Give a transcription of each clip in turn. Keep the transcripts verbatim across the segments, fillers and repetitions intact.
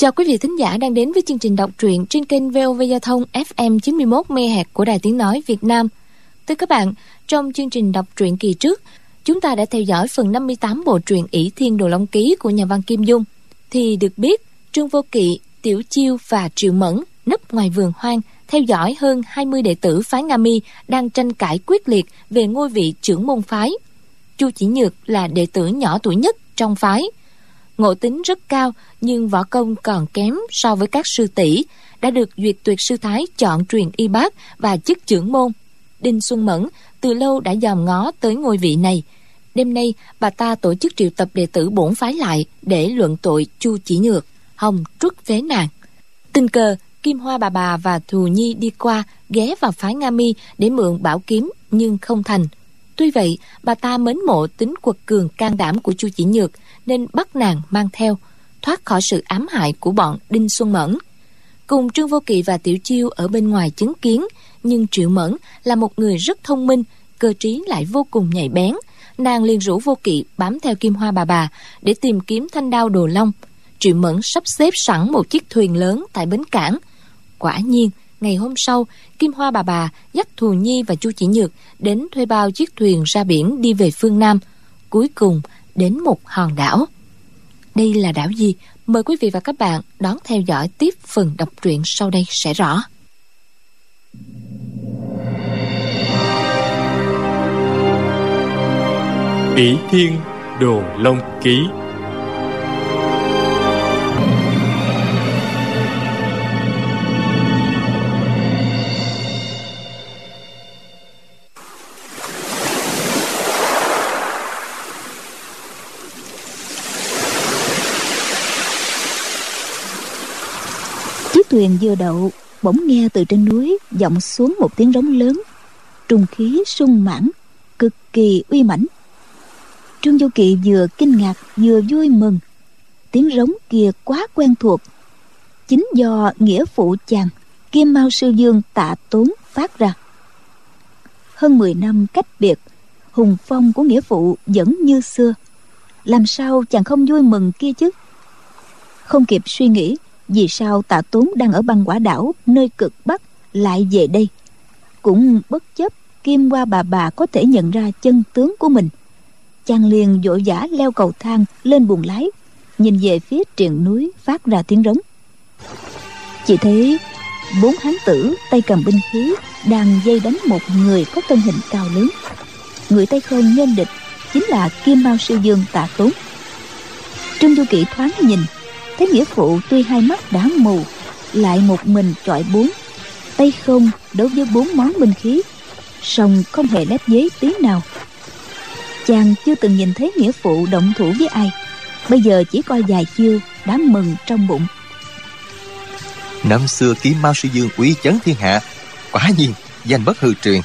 Chào quý vị thính giả đang đến với chương trình đọc truyện trên kênh vê o vê Giao thông ép em chín mươi mốt MHz của Đài Tiếng Nói Việt Nam. Thưa các bạn, trong chương trình đọc truyện kỳ trước, chúng ta đã theo dõi phần năm mươi tám bộ truyện Ỷ Thiên Đồ Long Ký của nhà văn Kim Dung. Thì được biết, Trương Vô Kỵ, Tiểu Chiêu và Triệu Mẫn nấp ngoài vườn hoang theo dõi hơn hai mươi đệ tử phái Nga Mi đang tranh cãi quyết liệt về ngôi vị trưởng môn phái. Chu Chỉ Nhược là đệ tử nhỏ tuổi nhất trong phái. Ngộ tính rất cao nhưng võ công còn kém so với các sư tỷ, đã được Duyệt Tuyệt Sư Thái chọn truyền y bác và chức trưởng môn. Đinh Xuân Mẫn từ lâu đã dòm ngó tới ngôi vị này. Đêm nay bà ta tổ chức triệu tập đệ tử bổn phái lại để luận tội Chu Chỉ Nhược, hòng truất phế nàng. Tình cờ Kim Hoa bà bà và Thu Nhi đi qua, ghé vào phái Nga Mi để mượn bảo kiếm nhưng không thành. Tuy vậy, bà ta mến mộ tính quật cường can đảm của Chu Chỉ Nhược nên bắt nàng mang theo, thoát khỏi sự ám hại của bọn Đinh Xuân Mẫn. Cùng Trương Vô Kỵ và Tiểu Chiêu ở bên ngoài chứng kiến, nhưng Triệu Mẫn là một người rất thông minh, cơ trí lại vô cùng nhạy bén. Nàng liền rủ Vô Kỵ bám theo Kim Hoa bà bà để tìm kiếm thanh đao Đồ Long. Triệu Mẫn sắp xếp sẵn một chiếc thuyền lớn tại bến cảng. Quả nhiên, ngày hôm sau, Kim Hoa bà bà dắt Thù Nhi và Chu Chỉ Nhược đến thuê bao chiếc thuyền ra biển đi về phương Nam. Cuối cùng, đến một hòn đảo. Đây là đảo gì? Mời quý vị và các bạn đón theo dõi tiếp phần đọc truyện sau đây sẽ rõ. Ỷ Thiên Đồ Long Ký. Thuyền vừa đậu, bỗng nghe từ trên núi vọng xuống một tiếng rống lớn, trùng khí sung mãn, cực kỳ uy mãnh. Trương Vô Kỵ vừa kinh ngạc vừa vui mừng. Tiếng rống kia quá quen thuộc, chính do nghĩa phụ chàng Kim Mao Sư Dương Tạ Tốn phát ra. Hơn mười năm cách biệt, hùng phong của nghĩa phụ vẫn như xưa, làm sao chàng không vui mừng kia chứ? Không kịp suy nghĩ vì sao Tạ Tốn đang ở băng quả đảo nơi cực bắc lại về đây, cũng bất chấp Kim Hoa bà bà có thể nhận ra chân tướng của mình, chàng liền vội vã leo cầu thang lên buồng lái, nhìn về phía triền núi phát ra tiếng rống. Chỉ thấy bốn hán tử tay cầm binh khí đang dây đánh một người có thân hình cao lớn. Người tay không nhân địch chính là Kim Mao Sư Dương Tạ Tốn. Trương Vô Kỵ thoáng nhìn thấy nghĩa phụ tuy hai mắt đã mù lại một mình chọi bốn tay không đối với bốn món binh khí, song không hề lép vế tí nào. Chàng chưa từng nhìn thấy nghĩa phụ động thủ với ai, bây giờ chỉ coi vài chiêu đã mừng trong bụng. Năm xưa Kim Mao Sư Dương uy chấn thiên hạ, quả nhiên danh bất hư truyền.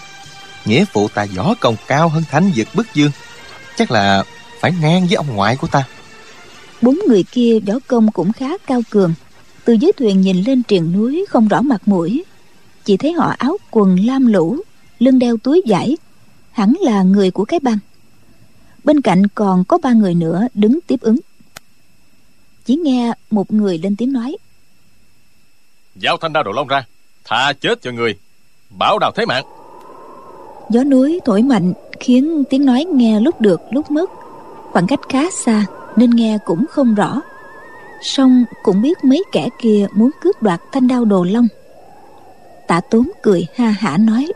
Nghĩa phụ ta võ công cao hơn thánh vực bức dương, chắc là phải ngang với ông ngoại của ta. Bốn người kia võ công cũng khá cao cường. Từ dưới thuyền nhìn lên triền núi không rõ mặt mũi, chỉ thấy họ áo quần lam lũ, lưng đeo túi vải, hẳn là người của cái bang. Bên cạnh còn có ba người nữa đứng tiếp ứng. Chỉ nghe một người lên tiếng nói: "Giao thanh đao Đồ Long ra, thà chết cho người, bảo đào thế mạng." Gió núi thổi mạnh khiến tiếng nói nghe lúc được lúc mất, khoảng cách khá xa nên nghe cũng không rõ, song cũng biết mấy kẻ kia muốn cướp đoạt thanh đao Đồ Long. Tạ Tốn cười ha hả nói: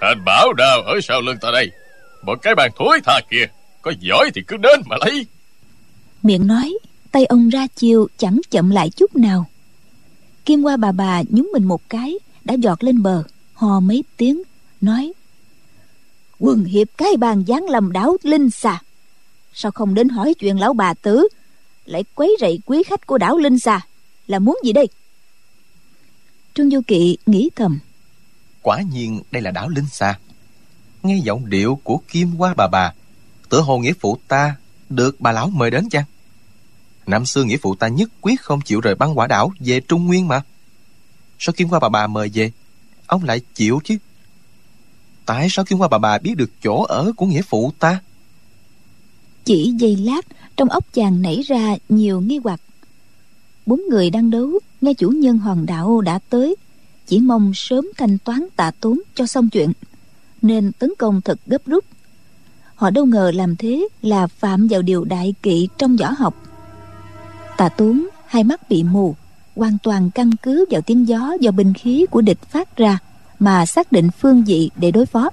"Thành bảo đao ở sau lưng ta đây, bọn cái bàn thối tha kia, có giỏi thì cứ đến mà lấy." Miệng nói, tay ông ra chiêu chẳng chậm lại chút nào. Kim Hoa bà bà nhúng mình một cái, đã giọt lên bờ, hò mấy tiếng, nói: "Quần hiệp cái bàn giáng lầm đảo Linh Xà, sao không đến hỏi chuyện lão bà tử, lại quấy rầy quý khách của đảo Linh Xà, là muốn gì đây?" Trương Vô Kỵ nghĩ thầm, quả nhiên đây là đảo Linh Xà. Nghe giọng điệu của Kim Hoa bà bà, tựa hồ nghĩa phụ ta được bà lão mời đến chăng? Năm xưa nghĩa phụ ta nhất quyết không chịu rời băng quả đảo về Trung Nguyên mà, sao Kim Hoa bà bà mời về ông lại chịu chứ? Tại sao Kim Hoa bà bà biết được chỗ ở của nghĩa phụ ta? Chỉ giây lát, trong óc chàng nảy ra nhiều nghi hoặc. Bốn người đang đấu, nghe chủ nhân hòn đảo đã tới, chỉ mong sớm thanh toán Tạ Tốn cho xong chuyện, nên tấn công thật gấp rút. Họ đâu ngờ làm thế là phạm vào điều đại kỵ trong võ học. Tạ Tốn hai mắt bị mù, hoàn toàn căn cứ vào tiếng gió do binh khí của địch phát ra mà xác định phương vị để đối phó.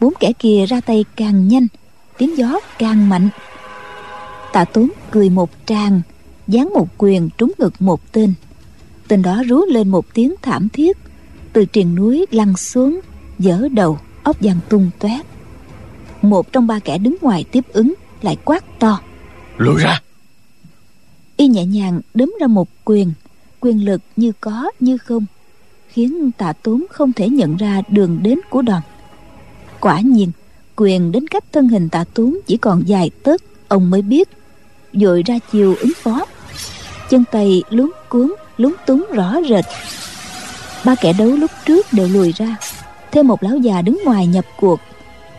Bốn kẻ kia ra tay càng nhanh, tiếng gió càng mạnh. Tạ Tốn cười một tràng, giáng một quyền trúng ngực một tên. Tên đó rú lên một tiếng thảm thiết, từ triền núi lăn xuống, vỡ đầu, óc vàng tung tóe. Một trong ba kẻ đứng ngoài tiếp ứng lại quát to: "Lùi ra!" Y nhẹ nhàng đấm ra một quyền, quyền lực như có như không, khiến Tạ Tốn không thể nhận ra đường đến của đòn. Quả nhiên, quyền đến cách thân hình Tạ Tốn chỉ còn vài tấc, ông mới biết, vội ra chiều ứng phó. Chân tay luống cuống, lúng túng rõ rệt. Ba kẻ đấu lúc trước đều lùi ra, thêm một lão già đứng ngoài nhập cuộc,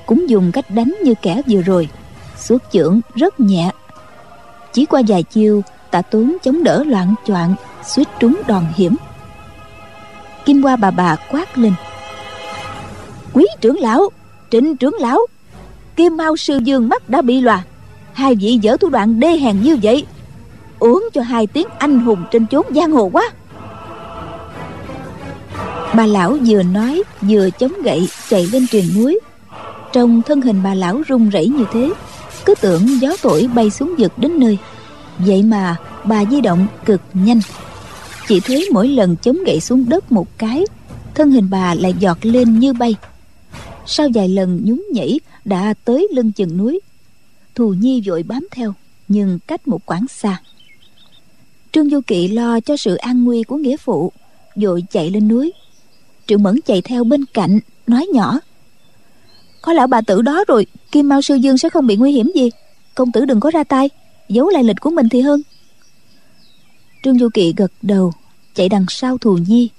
cũng dùng cách đánh như kẻ vừa rồi, xuất chưởng rất nhẹ. Chỉ qua vài chiêu, Tạ Tốn chống đỡ loạn choạng, suýt trúng đòn hiểm. Kim Hoa bà bà quát lên: "Quý trưởng lão, Trịnh trưởng lão, Kim Mao sư Dương mắt đã bị lòa, hai vị dở thủ đoạn đê hèn như vậy, uống cho hai tiếng anh hùng trên chốn giang hồ quá." Bà lão vừa nói vừa chống gậy chạy lên triền núi. Trong thân hình bà lão run rẩy như thế, cứ tưởng gió thổi bay xuống vực đến nơi, vậy mà bà di động cực nhanh. Chỉ thấy mỗi lần chống gậy xuống đất một cái, thân hình bà lại giọt lên như bay. Sau vài lần nhún nhảy đã tới lưng chừng núi. Thù Nhi vội bám theo, nhưng cách một quãng xa. Trương Vô Kỵ lo cho sự an nguy của nghĩa phụ, vội chạy lên núi. Triệu Mẫn chạy theo bên cạnh, nói nhỏ: "Có lão bà tử đó rồi, Kim Mao sư Dương sẽ không bị nguy hiểm gì. Công tử đừng có ra tay, giấu lai lịch của mình thì hơn." Trương Vô Kỵ gật đầu, chạy đằng sau Thù Nhi.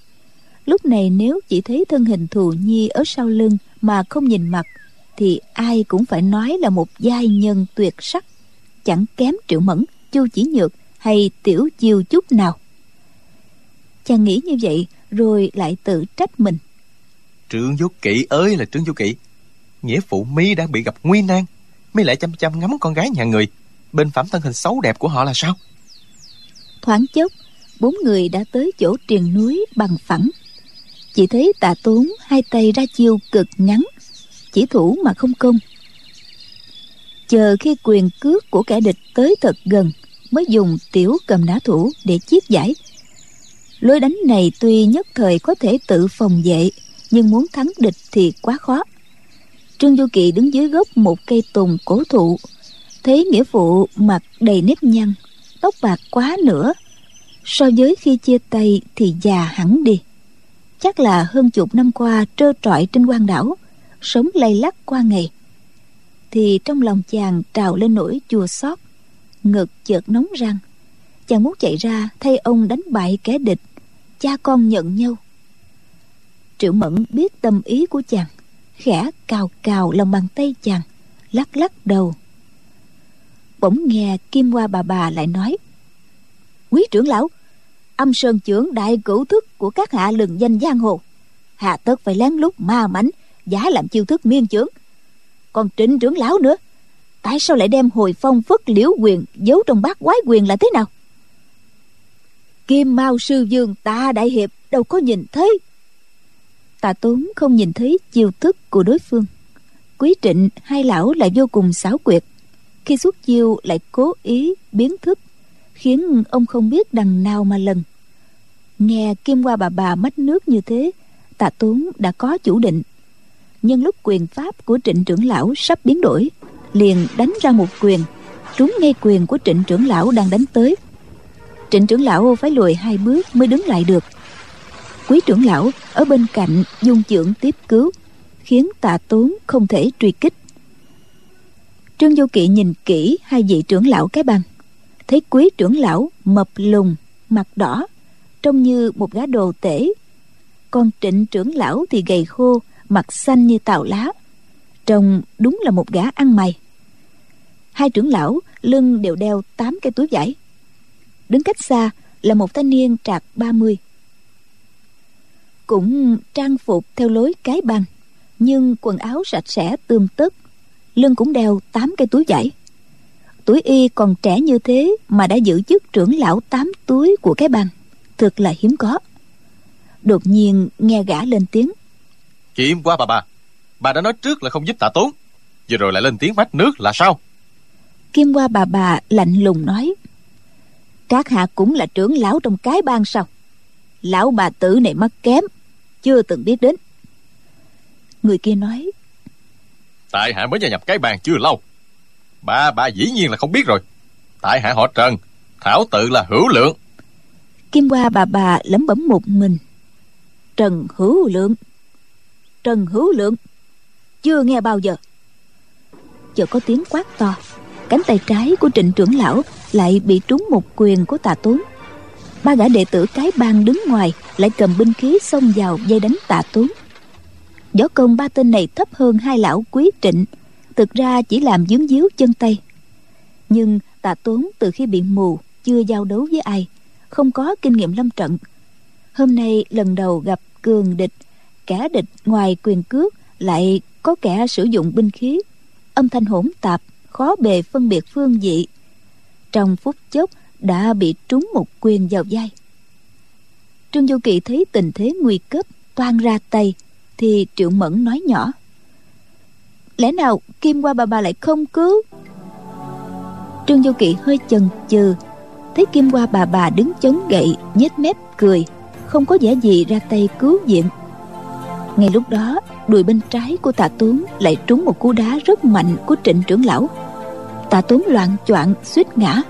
Lúc này nếu chỉ thấy thân hình Thù Nhi ở sau lưng mà không nhìn mặt, thì ai cũng phải nói là một giai nhân tuyệt sắc, chẳng kém Triệu Mẫn, Chu Chỉ Nhược hay Tiểu Chiêu chút nào. Chàng nghĩ như vậy rồi lại tự trách mình. "Trương Vô Kỵ ơi là Trương Vô Kỵ, nghĩa phụ mi đang bị gặp nguy nan, mi lại chăm chăm ngắm con gái nhà người, bên phẩm thân hình xấu đẹp của họ là sao?" Thoáng chốc, bốn người đã tới chỗ triền núi bằng phẳng. Chỉ thấy Tạ Tốn hai tay ra chiêu cực ngắn, chỉ thủ mà không công. Chờ khi quyền cước của kẻ địch tới thật gần, mới dùng tiểu cầm nã thủ để chiết giải. Lối đánh này tuy nhất thời có thể tự phòng vệ, nhưng muốn thắng địch thì quá khó. Trương Vô Kỵ đứng dưới gốc một cây tùng cổ thụ, thấy nghĩa phụ mặt đầy nếp nhăn, tóc bạc quá nữa, so với khi chia tay thì già hẳn đi. Chắc là hơn chục năm qua trơ trọi trên quan đảo, sống lay lắc qua ngày. Thì trong lòng chàng trào lên nỗi chua xót, ngực chợt nóng rang. Chàng muốn chạy ra thay ông đánh bại kẻ địch, cha con nhận nhau. Triệu Mẫn biết tâm ý của chàng, khẽ cào cào lòng bàn tay chàng, lắc lắc đầu. Bỗng nghe Kim Hoa bà bà lại nói: "Quý trưởng lão, âm sơn trưởng đại cửu thức của các hạ lừng danh giang hồ, hạ tất phải lén lút ma mánh giả làm chiêu thức miên trưởng. Còn Trịnh trưởng lão nữa, tại sao lại đem hồi phong phất liễu quyền giấu trong bát quái quyền là thế nào? Kim Mao sư Dương ta đại hiệp đâu có nhìn thấy." Tạ Tốn không nhìn thấy chiêu thức của đối phương. Quý Trịnh hai lão lại vô cùng xảo quyệt, khi xuất chiêu lại cố ý biến thức, khiến ông không biết đằng nào mà lần. Nghe Kim Hoa bà bà mách nước như thế, Tạ Tốn đã có chủ định. Nhân lúc quyền pháp của Trịnh trưởng lão sắp biến đổi, liền đánh ra một quyền, trúng ngay quyền của Trịnh trưởng lão đang đánh tới. Trịnh trưởng lão phải lùi hai bước mới đứng lại được. Quý trưởng lão ở bên cạnh dung chưởng tiếp cứu, khiến Tạ Tốn không thể truy kích. Trương Vô Kỵ nhìn kỹ hai vị trưởng lão Cái Bang, thấy Quý trưởng lão mập lùn, mặt đỏ, trông như một gã đồ tể. Còn Trịnh trưởng lão thì gầy khô, mặt xanh như tàu lá, trông đúng là một gã ăn mày. hai trưởng lão lưng đều đeo tám cái túi vải. Đứng cách xa là một thanh niên trạc ba mươi, cũng trang phục theo lối cái bang, nhưng quần áo sạch sẽ tươm tất, lưng cũng đeo tám cái túi vải. Tuổi y còn trẻ như thế mà đã giữ chức trưởng lão tám túi của cái bang, thực là hiếm có. Đột nhiên nghe gã lên tiếng: "Chị im quá bà bà, bà đã nói trước là không giúp Tạ Tốn, vừa rồi lại lên tiếng mách nước là sao?" Kim Hoa bà bà lạnh lùng nói: "Các hạ cũng là trưởng lão trong cái bang sao? Lão bà tử này mắc kém, chưa từng biết đến." Người kia nói: "Tại hạ mới gia nhập cái bang chưa lâu, bà bà dĩ nhiên là không biết rồi. Tại hạ họ Trần, thảo tự là Hữu Lượng." Kim Hoa bà bà lẩm bẩm một mình: "Trần Hữu Lượng, Trần Hữu Lượng, chưa nghe bao giờ." Chợt có tiếng quát to, cánh tay trái của Trịnh trưởng lão lại bị trúng một quyền của Tạ Tốn. Ba gã đệ tử cái bang đứng ngoài lại cầm binh khí xông vào vây đánh Tạ Tốn. Võ công ba tên này thấp hơn hai lão Quý Trịnh, thực ra chỉ làm vướng víu chân tay. Nhưng Tạ Tốn từ khi bị mù chưa giao đấu với ai, không có kinh nghiệm lâm trận. Hôm nay lần đầu gặp cường địch, kẻ địch ngoài quyền cước lại có kẻ sử dụng binh khí, âm thanh hỗn tạp, khó bề phân biệt phương vị. Trong phút chốc đã bị trúng một quyền vào vai. Trương Vô Kỵ thấy tình thế nguy cấp, toan ra tay thì Triệu Mẫn nói nhỏ: "Lẽ nào Kim Hoa bà bà lại không cứu?" Trương Vô Kỵ hơi chần chừ, thấy Kim Hoa bà bà đứng chống gậy, nhếch mép cười, không có vẻ gì ra tay cứu viện. Ngay lúc đó, đùi bên trái của Tạ Tốn lại trúng một cú đá rất mạnh của Trịnh trưởng lão. Tạ Tốn loạng choạng suýt ngã.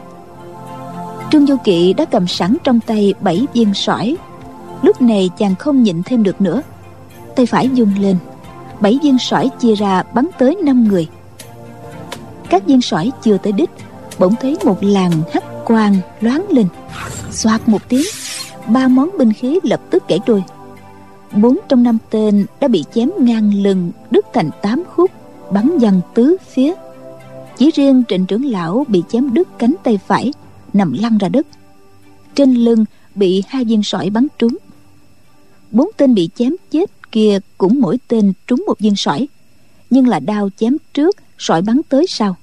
Trương Vô Kỵ đã cầm sẵn trong tay bảy viên sỏi. Lúc này chàng không nhịn thêm được nữa, tay phải vung lên, bảy viên sỏi chia ra bắn tới năm người. Các viên sỏi chưa tới đích, bỗng thấy một làn hắc quang loáng lên, xoạt một tiếng, ba món binh khí lập tức gãy đôi. Bốn trong năm tên đã bị chém ngang lưng, đứt thành tám khúc, bắn văng tứ phía. Chỉ riêng Trịnh trưởng lão bị chém đứt cánh tay phải, nằm lăn ra đất. Trên lưng bị hai viên sỏi bắn trúng. Bốn tên bị chém chết kia cũng mỗi tên trúng một viên sỏi, nhưng là đao chém trước, sỏi bắn tới sau,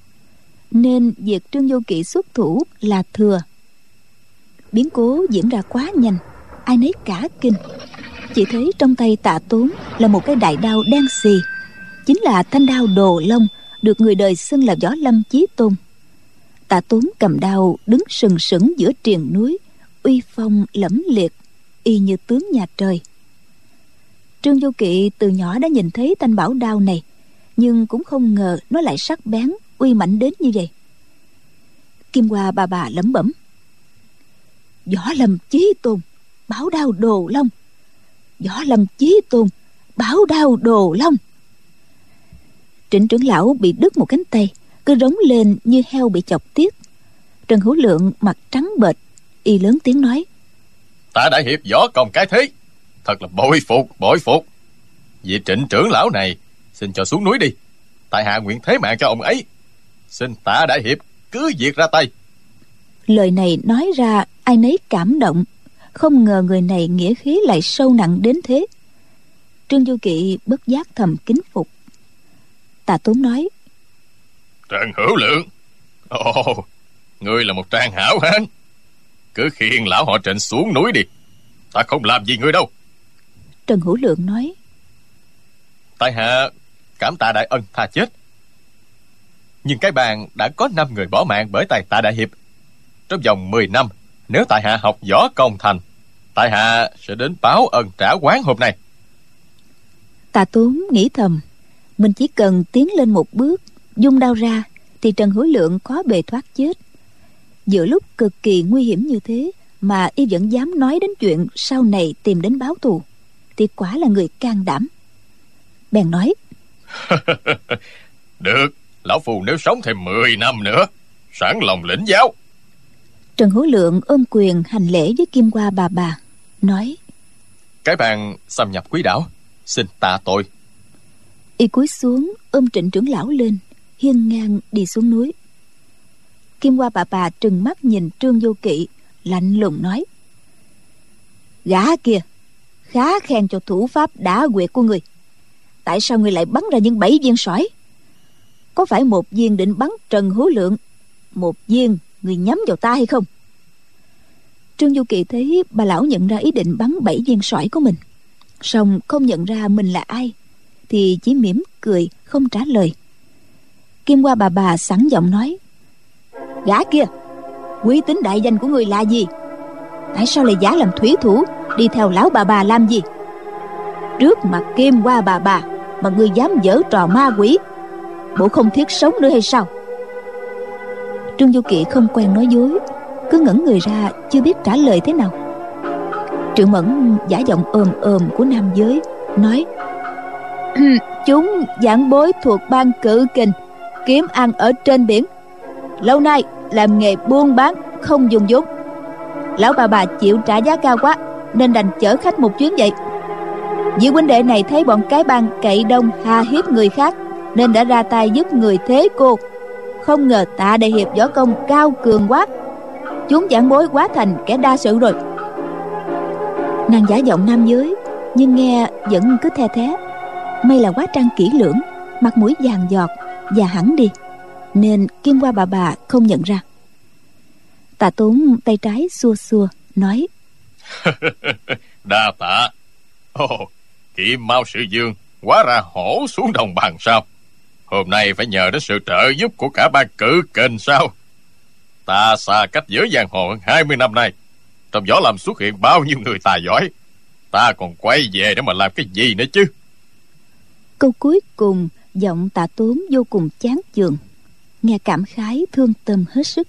nên việc Trương Vô Kỵ xuất thủ là thừa. Biến cố diễn ra quá nhanh, ai nấy cả kinh. Chỉ thấy trong tay Tạ Tốn là một cái đại đao đen xì, chính là thanh đao Đồ Long, được người đời xưng là võ lâm chí tôn. Tạ Tốn cầm đao đứng sừng sững giữa triền núi, uy phong lẫm liệt, y như tướng nhà trời. Trương Vô Kỵ từ nhỏ đã nhìn thấy thanh bảo đao này, nhưng cũng không ngờ nó lại sắc bén, uy mãnh đến như vậy. Kim Hoa bà bà lẩm bẩm: "Võ lâm chí tôn, bảo đao Đồ Long, võ lâm chí tôn, bảo đao Đồ Long." Trịnh trưởng lão bị đứt một cánh tay, cứ rống lên như heo bị chọc tiết. Trần Hữu Lượng mặt trắng bệch, y lớn tiếng nói: "Tạ đại hiệp võ công cái thế, thật là bội phục, bội phục. Vị Trịnh trưởng lão này xin cho xuống núi đi, tại hạ nguyện thế mạng cho ông ấy. Xin Tạ đại hiệp cứ việc ra tay." Lời này nói ra ai nấy cảm động, không ngờ người này nghĩa khí lại sâu nặng đến thế. Trương Vô Kỵ bất giác thầm kính phục. Tạ Tốn nói: "Trần Hữu Lượng, ồ, ngươi là một trang hảo hán, cứ khiêng lão họ Trịnh xuống núi đi, ta không làm gì ngươi đâu." Trần Hữu Lượng nói: "Tại hạ cảm tạ đại ân tha chết, nhưng cái bang đã có năm người bỏ mạng bởi tay Tạ đại hiệp. Trong vòng mười năm, nếu tại hạ học võ công thành, tại hạ sẽ đến báo ơn trả oán hôm nay." Tạ Tốn nghĩ thầm, mình chỉ cần tiến lên một bước, dung đao ra thì Trần Hữu Lượng khó bề thoát chết. Giữa lúc cực kỳ nguy hiểm như thế mà y vẫn dám nói đến chuyện sau này tìm đến báo thù, thì quả là người can đảm. Bèn nói: "Được, lão phù nếu sống thêm mười năm nữa, sẵn lòng lĩnh giáo." Trần Hữu Lượng ôm quyền hành lễ với Kim Hoa bà bà, nói: "Cái bang xâm nhập Quý đảo, xin tạ tội." Y cúi xuống ôm Trịnh trưởng lão lên, hiên ngang đi xuống núi. Kim Hoa bà bà trừng mắt nhìn Trương Vô Kỵ, lạnh lùng nói: "Gã kia khá khen cho thủ pháp đá quyệt của người. Tại sao người lại bắn ra những bảy viên sỏi? Có phải một viên định bắn Trần Hữu Lượng, một viên người nhắm vào ta hay không?" Trương Du Kỳ thấy bà lão nhận ra ý định bắn bảy viên sỏi của mình, song không nhận ra mình là ai, thì chỉ mỉm cười không trả lời. Kim Hoa bà bà sẵn giọng nói: "Gã kia, quý tính đại danh của người là gì? Tại sao lại giả làm thủy thủ đi theo lão bà bà làm gì? Trước mặt Kim Hoa bà bà mà ngươi dám giở trò ma quỷ, bộ không thiết sống nữa hay sao?" Trương Du Kỵ không quen nói dối, cứ ngẩn người ra chưa biết trả lời thế nào. Triệu Mẫn giả giọng ồm ồm của nam giới nói: "Chúng giảng bối thuộc bang Cự Kình, kiếm ăn ở trên biển, lâu nay làm nghề buôn bán không dùng vốn. Lão bà bà chịu trả giá cao quá nên đành chở khách một chuyến vậy. Vị huynh đệ này thấy bọn cái bang cậy đông hà hiếp người khác nên đã ra tay giúp người thế cô. Không ngờ Tạ đại hiệp võ công cao cường quá, chúng giảng bối quá thành kẻ đa sự rồi." Nàng giả giọng nam giới nhưng nghe vẫn cứ the thé. May là quá trang kỹ lưỡng, mặt mũi vàng giọt và hẳn đi nên Kim Hoa bà bà không nhận ra. Tạ Tốn tay trái xua xua nói: "Đa tạ. Ồ, Kim Mao Sư Dương quá ra hổ xuống đồng bằng sao? Hôm nay phải nhờ đến sự trợ giúp của cả ba Cự Kình sao? Ta xa cách giữa giang hồ hơn hai mươi năm nay, trong võ lâm xuất hiện bao nhiêu người tài giỏi, ta còn quay về để mà làm cái gì nữa chứ?" Câu cuối cùng giọng Tạ Tốn vô cùng chán chường, nghe cảm khái thương tâm hết sức.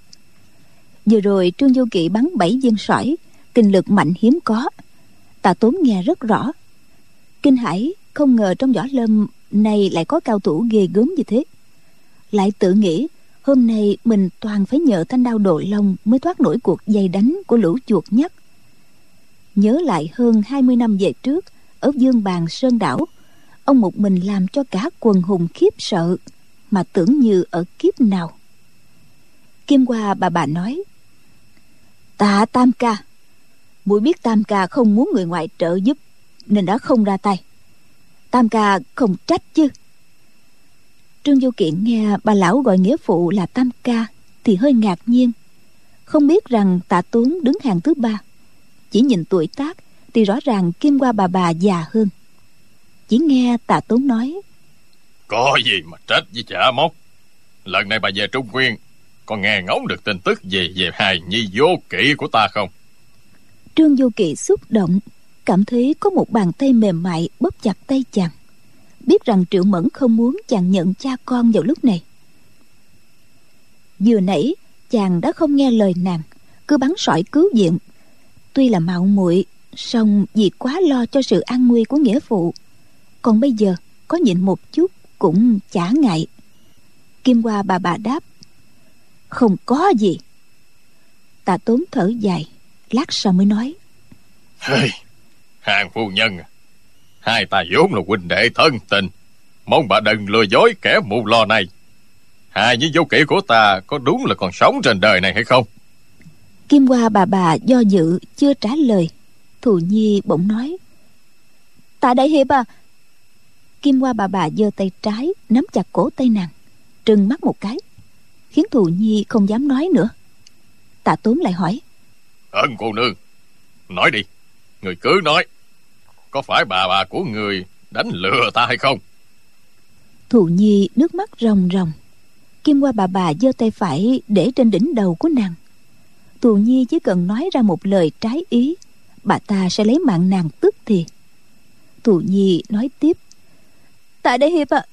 Vừa rồi Trương Vô Kỵ bắn bảy viên sỏi, kinh lực mạnh hiếm có, Tạ Tốn nghe rất rõ. Kinh hãi không ngờ trong võ lâm này lại có cao thủ ghê gớm như thế. Lại tự nghĩ hôm nay mình toàn phải nhờ thanh đao Đồ Long mới thoát nổi cuộc dây đánh của lũ chuột nhắt. Nhớ lại hơn hai mươi năm về trước, ở Dương Bàn Sơn Đảo, ông một mình làm cho cả quần hùng khiếp sợ, mà tưởng như ở kiếp nào. Kim Hoa bà bà nói: "Tạ Tam ca, muội biết Tam ca không muốn người ngoài trợ giúp nên đã không ra tay. Tam ca không trách chứ." Trương Vô Kỵ nghe bà lão gọi nghĩa phụ là Tam ca thì hơi ngạc nhiên, không biết rằng Tạ Tốn đứng hàng thứ ba. Chỉ nhìn tuổi tác thì rõ ràng Kim Hoa bà bà già hơn. Chỉ nghe Tạ Tốn nói: "Có gì mà trách với chả móc. Lần này bà về Trung Nguyên, có nghe ngóng được tin tức gì về hài nhi Vô Kỵ của ta không?" Trương Vô Kỵ xúc động, cảm thấy có một bàn tay mềm mại bóp chặt tay chàng. Biết rằng Triệu Mẫn không muốn chàng nhận cha con vào lúc này. Vừa nãy chàng đã không nghe lời nàng, cứ bắn sỏi cứu viện. Tuy là mạo muội, song vì quá lo cho sự an nguy của nghĩa phụ, còn bây giờ có nhịn một chút cũng chả ngại. Kim Hoa bà bà đáp: "Không có gì." Tạ Tốn thở dài, lát sau mới nói: "Hey, hàng phu nhân, hai ta vốn là huynh đệ thân tình, mong bà đừng lừa dối kẻ mù lòa này. Hai với Vô Kỵ của ta có đúng là còn sống trên đời này hay không?" Kim Hoa bà bà do dự chưa trả lời. Thu Nhi bỗng nói: "Tạ đại hiệp à." Kim Hoa bà bà giơ tay trái nắm chặt cổ tay nàng, trừng mắt một cái, khiến Thu Nhi không dám nói nữa. Tạ Tốn lại hỏi: "Ân cô nương, nói đi, người cứ nói. Có phải bà bà của người đánh lừa ta hay không?" Thu Nhi nước mắt ròng ròng. Kim Hoa bà bà giơ tay phải để trên đỉnh đầu của nàng. Thu Nhi chỉ cần nói ra một lời trái ý, bà ta sẽ lấy mạng nàng tức thì. Thu Nhi nói tiếp: "Tạ đại hiệp ạ,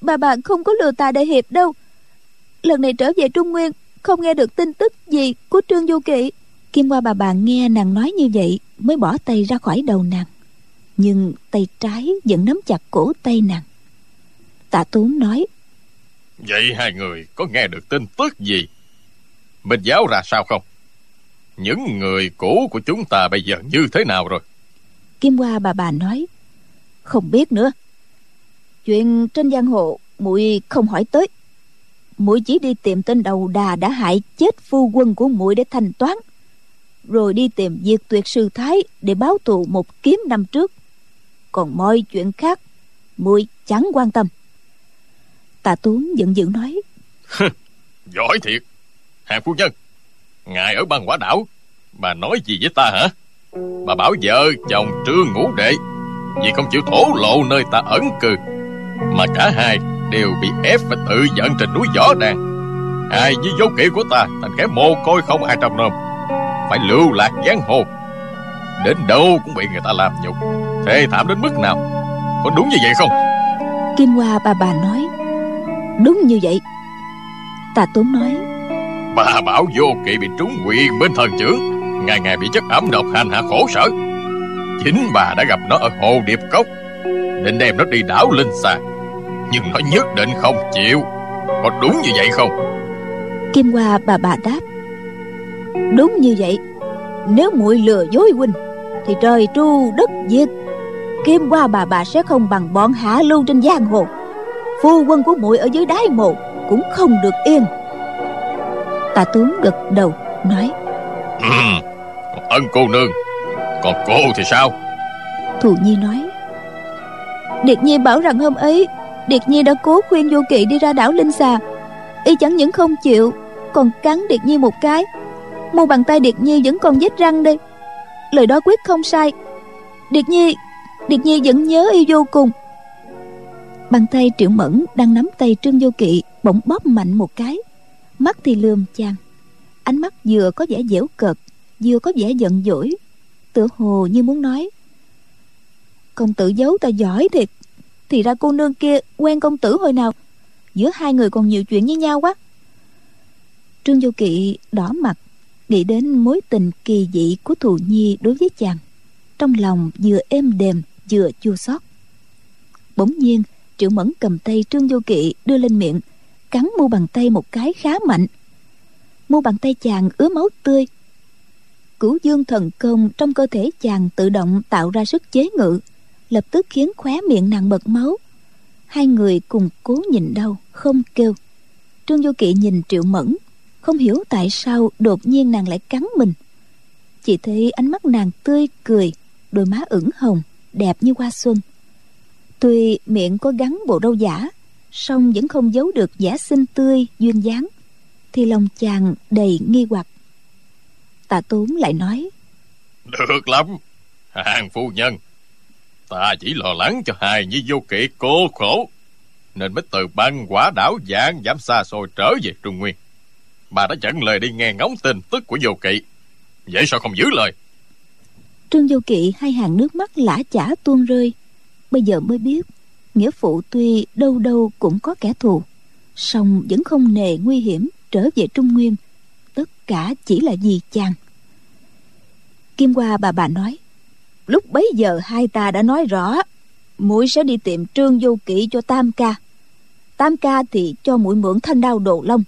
bà bà không có lừa Tạ đại hiệp đâu. Lần này trở về Trung Nguyên, không nghe được tin tức gì của Trương Du Kỵ." Kim Hoa bà bà nghe nàng nói như vậy mới bỏ tay ra khỏi đầu nàng, nhưng tay trái vẫn nắm chặt cổ tay nàng. Tạ Tốn nói: "Vậy hai người có nghe được tin tức gì? Minh giáo ra sao không? Những người cũ của chúng ta bây giờ như thế nào rồi?" Kim Hoa bà bà nói: "Không biết nữa. Chuyện trên giang hồ muội không hỏi tới. muội chỉ đi tìm tên đầu đà đã hại chết phu quân của muội để thanh toán, rồi đi tìm Diệt Tuyệt Sư Thái để báo thù một kiếm năm trước. Còn mọi chuyện khác muội chẳng quan tâm. Tạ Tuấn giận dữ nói: Giỏi thiệt, Hà phu nhân, ngài ở Băng Quả Đảo, bà nói gì với ta hả? Bà bảo vợ chồng Trương Ngũ Đệ vì không chịu thổ lộ nơi ta ẩn cư, mà cả hai đều bị ép phải tự giận trên núi Võ Đàn. Ai với Vô Kỵ của ta thành kẻ mồ côi không ai trông nom, phải lưu lạc giang hồ, đến đâu cũng bị người ta làm nhục, thê thảm đến mức nào. Có đúng như vậy không? Kim Hoa bà bà nói: Đúng như vậy. Tạ Tốn nói: Bà bảo Vô Kỵ bị trúng quyền bên thần trưởng, ngày ngày bị chất ẩm độc hành hạ khổ sở. Chính bà đã gặp nó ở Hồ Điệp Cốc, định đem nó đi đảo Linh Xà, nhưng nó nhất định không chịu. Có đúng như vậy không? Kim Hoa bà bà đáp: Đúng như vậy. Nếu muội lừa dối huynh thì trời tru đất diệt, Kim Hoa bà bà sẽ không bằng bọn hạ lưu trên giang hồ. Phu quân của muội ở dưới đáy mộ cũng không được yên. Tạ Tướng gật đầu nói: ừ, Ân cô nương, còn cô thì sao? Thu Nhi nói: Điệt Nhi bảo rằng hôm ấy Điệt Nhi đã cố khuyên Vô Kỵ đi ra đảo Linh Xà, y chẳng những không chịu, còn cắn Điệt Nhi một cái. Mu bàn tay Điệt Nhi vẫn còn vết răng đây. Lời đó quyết không sai. Điệt Nhi Điệt Nhi vẫn nhớ y vô cùng. Bàn tay Triệu Mẫn đang nắm tay Trương Vô Kỵ bỗng bóp mạnh một cái, mắt thì lườm chàng, ánh mắt vừa có vẻ dễu cợt vừa có vẻ giận dỗi, tựa hồ như muốn nói: Công tử giấu ta giỏi thiệt, thì ra cô nương kia quen công tử hồi nào, giữa hai người còn nhiều chuyện với nhau quá. Trương Vô Kỵ đỏ mặt, nghĩ đến mối tình kỳ dị của Thù Nhi đối với chàng, trong lòng vừa êm đềm vừa chua xót. Bỗng nhiên Triệu Mẫn cầm tay Trương Vô Kỵ đưa lên miệng, cắn mu bàn tay một cái khá mạnh. Mu bàn tay chàng ứa máu tươi. Cửu dương thần công trong cơ thể chàng tự động tạo ra sức chế ngự, lập tức khiến khóe miệng nàng bật máu. Hai người cùng cố nhìn đau không kêu. Trương Vô Kỵ nhìn Triệu Mẫn, không hiểu tại sao đột nhiên nàng lại cắn mình. Chỉ thấy ánh mắt nàng tươi cười, đôi má ửng hồng, đẹp như hoa xuân. Tuy miệng có gắn bộ râu giả, song vẫn không giấu được vẻ xinh tươi duyên dáng, thì lòng chàng đầy nghi hoặc. Tạ Tốn lại nói: Được lắm, hàng phu nhân, ta chỉ lo lắng cho hài nhi Vô Kỵ cô khổ, nên mới từ Băng Quả Đảo vạn dặm xa xôi trở về Trung Nguyên. Bà đã dẫn lời đi nghe ngóng tin tức của Vô Kỵ, vậy sao không giữ lời? Trương Vô Kỵ hai hàng nước mắt lã chả tuôn rơi. Bây giờ mới biết nghĩa phụ tuy đâu đâu cũng có kẻ thù, song vẫn không nề nguy hiểm trở về Trung Nguyên, tất cả chỉ là vì chàng. Kim Hoa bà bà nói: Lúc bấy giờ hai ta đã nói rõ, muội sẽ đi tìm Trương Vô Kỵ cho tam ca, tam ca thì cho muội mượn thanh đao Đồ Long.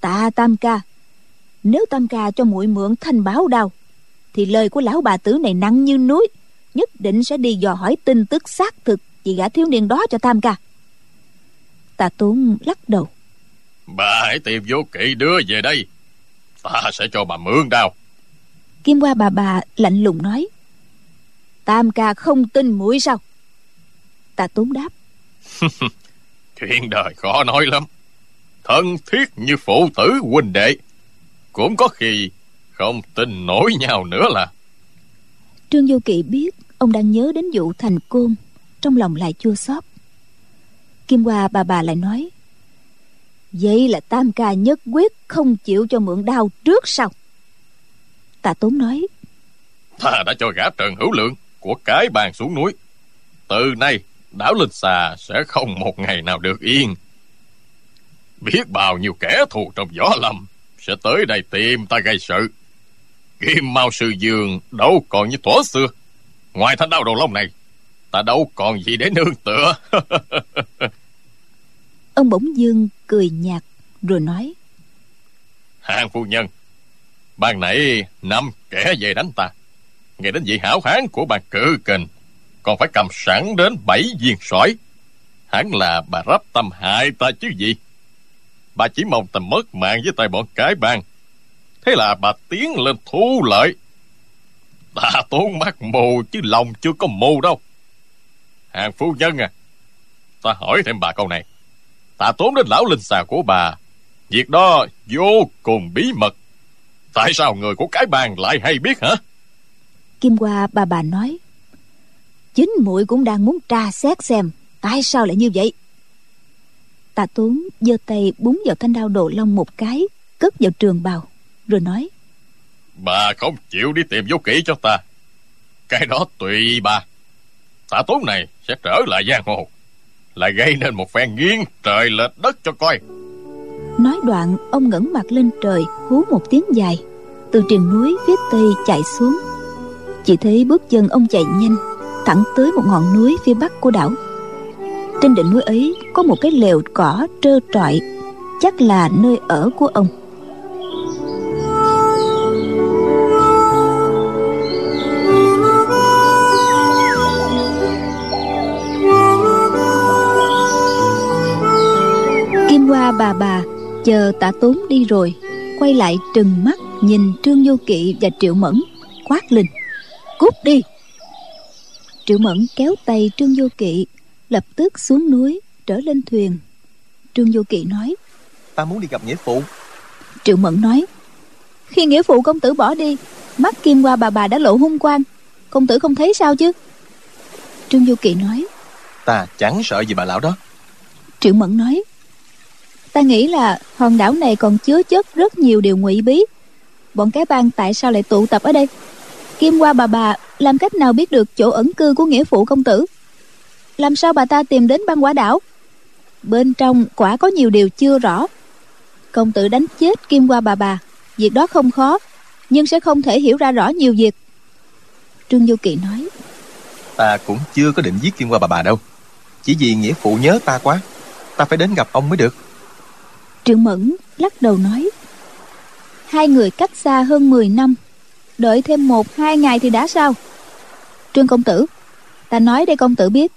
Tạ tam ca, nếu tam ca cho muội mượn thanh báo đao thì lời của lão bà tử này nặng như núi, nhất định sẽ đi dò hỏi tin tức xác thực vì gã thiếu niên đó cho tam ca. Tạ Tốn lắc đầu: Bà hãy tìm Vô Kỵ đưa về đây, ta sẽ cho bà mượn đao. Kim Hoa bà bà lạnh lùng nói: Tam ca không tin muội sao? Tạ Tốn đáp: Chuyện đời khó nói lắm, thân thiết như phụ tử huynh đệ, cũng có khi không tin nổi nhau nữa là. Trương Vô Kỵ biết ông đang nhớ đến vụ Thành Côn, trong lòng lại chua xót. Kim Hoa bà bà lại nói: Vậy là tam ca nhất quyết không chịu cho mượn đao trước sau? Tạ Tốn nói: Ta đã cho gã Trần Hữu Lượng của Cái Bang xuống núi, từ nay đảo Linh Xà sẽ không một ngày nào được yên. Biết bao nhiêu kẻ thù trong võ lâm sẽ tới đây tìm ta gây sự. Kim Mao Sư Dương đâu còn như thuở xưa, ngoài thanh đao Đồ Long này ta đâu còn gì để nương tựa. Ông bỗng dưng cười nhạt rồi nói: Hàng phu nhân, ban nãy năm kẻ về đánh ta, nghe đến vị hảo hán của bà Cự Kình còn phải cầm sẵn đến bảy viên sỏi, hẳn là bà rắp tâm hại ta chứ gì. bà chỉ mong ta mất mạng với tay bọn cái bang. Thế là bà tiến lên thu lợi. Tạ Tốn mắt mù chứ lòng chưa có mù đâu. Hàng phu nhân à, ta hỏi thêm bà câu này. Tạ Tốn đến lão linh xà của bà, việc đó vô cùng bí mật, tại sao người của cái bang lại hay biết hả? Kim Hoa bà bà nói, chính muội cũng đang muốn tra xét xem tại sao lại như vậy. Tạ Tốn giơ tay búng vào thanh đao Đồ Long một cái, cất vào trường bào, rồi nói, bà không chịu đi tìm Vô Kỵ cho ta, cái đó tùy bà. Tạ Tốn này sẽ trở lại giang hồ, lại gây nên một phen nghiêng trời lệch đất cho coi. Nói đoạn, ông ngẩng mặt lên trời, hú một tiếng dài, từ triền núi phía tây chạy xuống. Chỉ thấy bước chân ông chạy nhanh, thẳng tới một ngọn núi phía bắc của đảo. Trên đỉnh núi ấy có một cái lều cỏ trơ trọi, chắc là nơi ở của ông. Kim Hoa bà bà chờ Tạ Tốn đi rồi, quay lại trừng mắt nhìn Trương Vô Kỵ và Triệu Mẫn, quát lên, cút đi. Triệu Mẫn kéo tay Trương Vô Kỵ, lập tức xuống núi trở lên thuyền. Trương Vô Kỵ nói, ta muốn đi gặp nghĩa phụ. Triệu Mẫn nói, khi nghĩa phụ công tử bỏ đi, mắt Kim Hoa bà bà đã lộ hung quang, công tử không thấy sao chứ? Trương Vô Kỵ nói, ta chẳng sợ gì bà lão đó. Triệu Mẫn nói, ta nghĩ là hòn đảo này còn chứa chất rất nhiều điều ngụy bí. Bọn cái bang tại sao lại tụ tập ở đây? Kim Hoa bà bà làm cách nào biết được chỗ ẩn cư của nghĩa phụ công tử? Làm sao bà ta tìm đến băng quả đảo? Bên trong quả có nhiều điều chưa rõ. Công tử đánh chết Kim Hoa bà bà, việc đó không khó, nhưng sẽ không thể hiểu ra rõ nhiều việc. Trương Vô Kỵ nói, ta cũng chưa có định giết Kim Hoa bà bà đâu, chỉ vì nghĩa phụ nhớ ta quá, ta phải đến gặp ông mới được. Triệu Mẫn lắc đầu nói, hai người cách xa hơn mười năm, đợi thêm một hai ngày thì đã sao? Trương công tử, ta nói để công tử biết,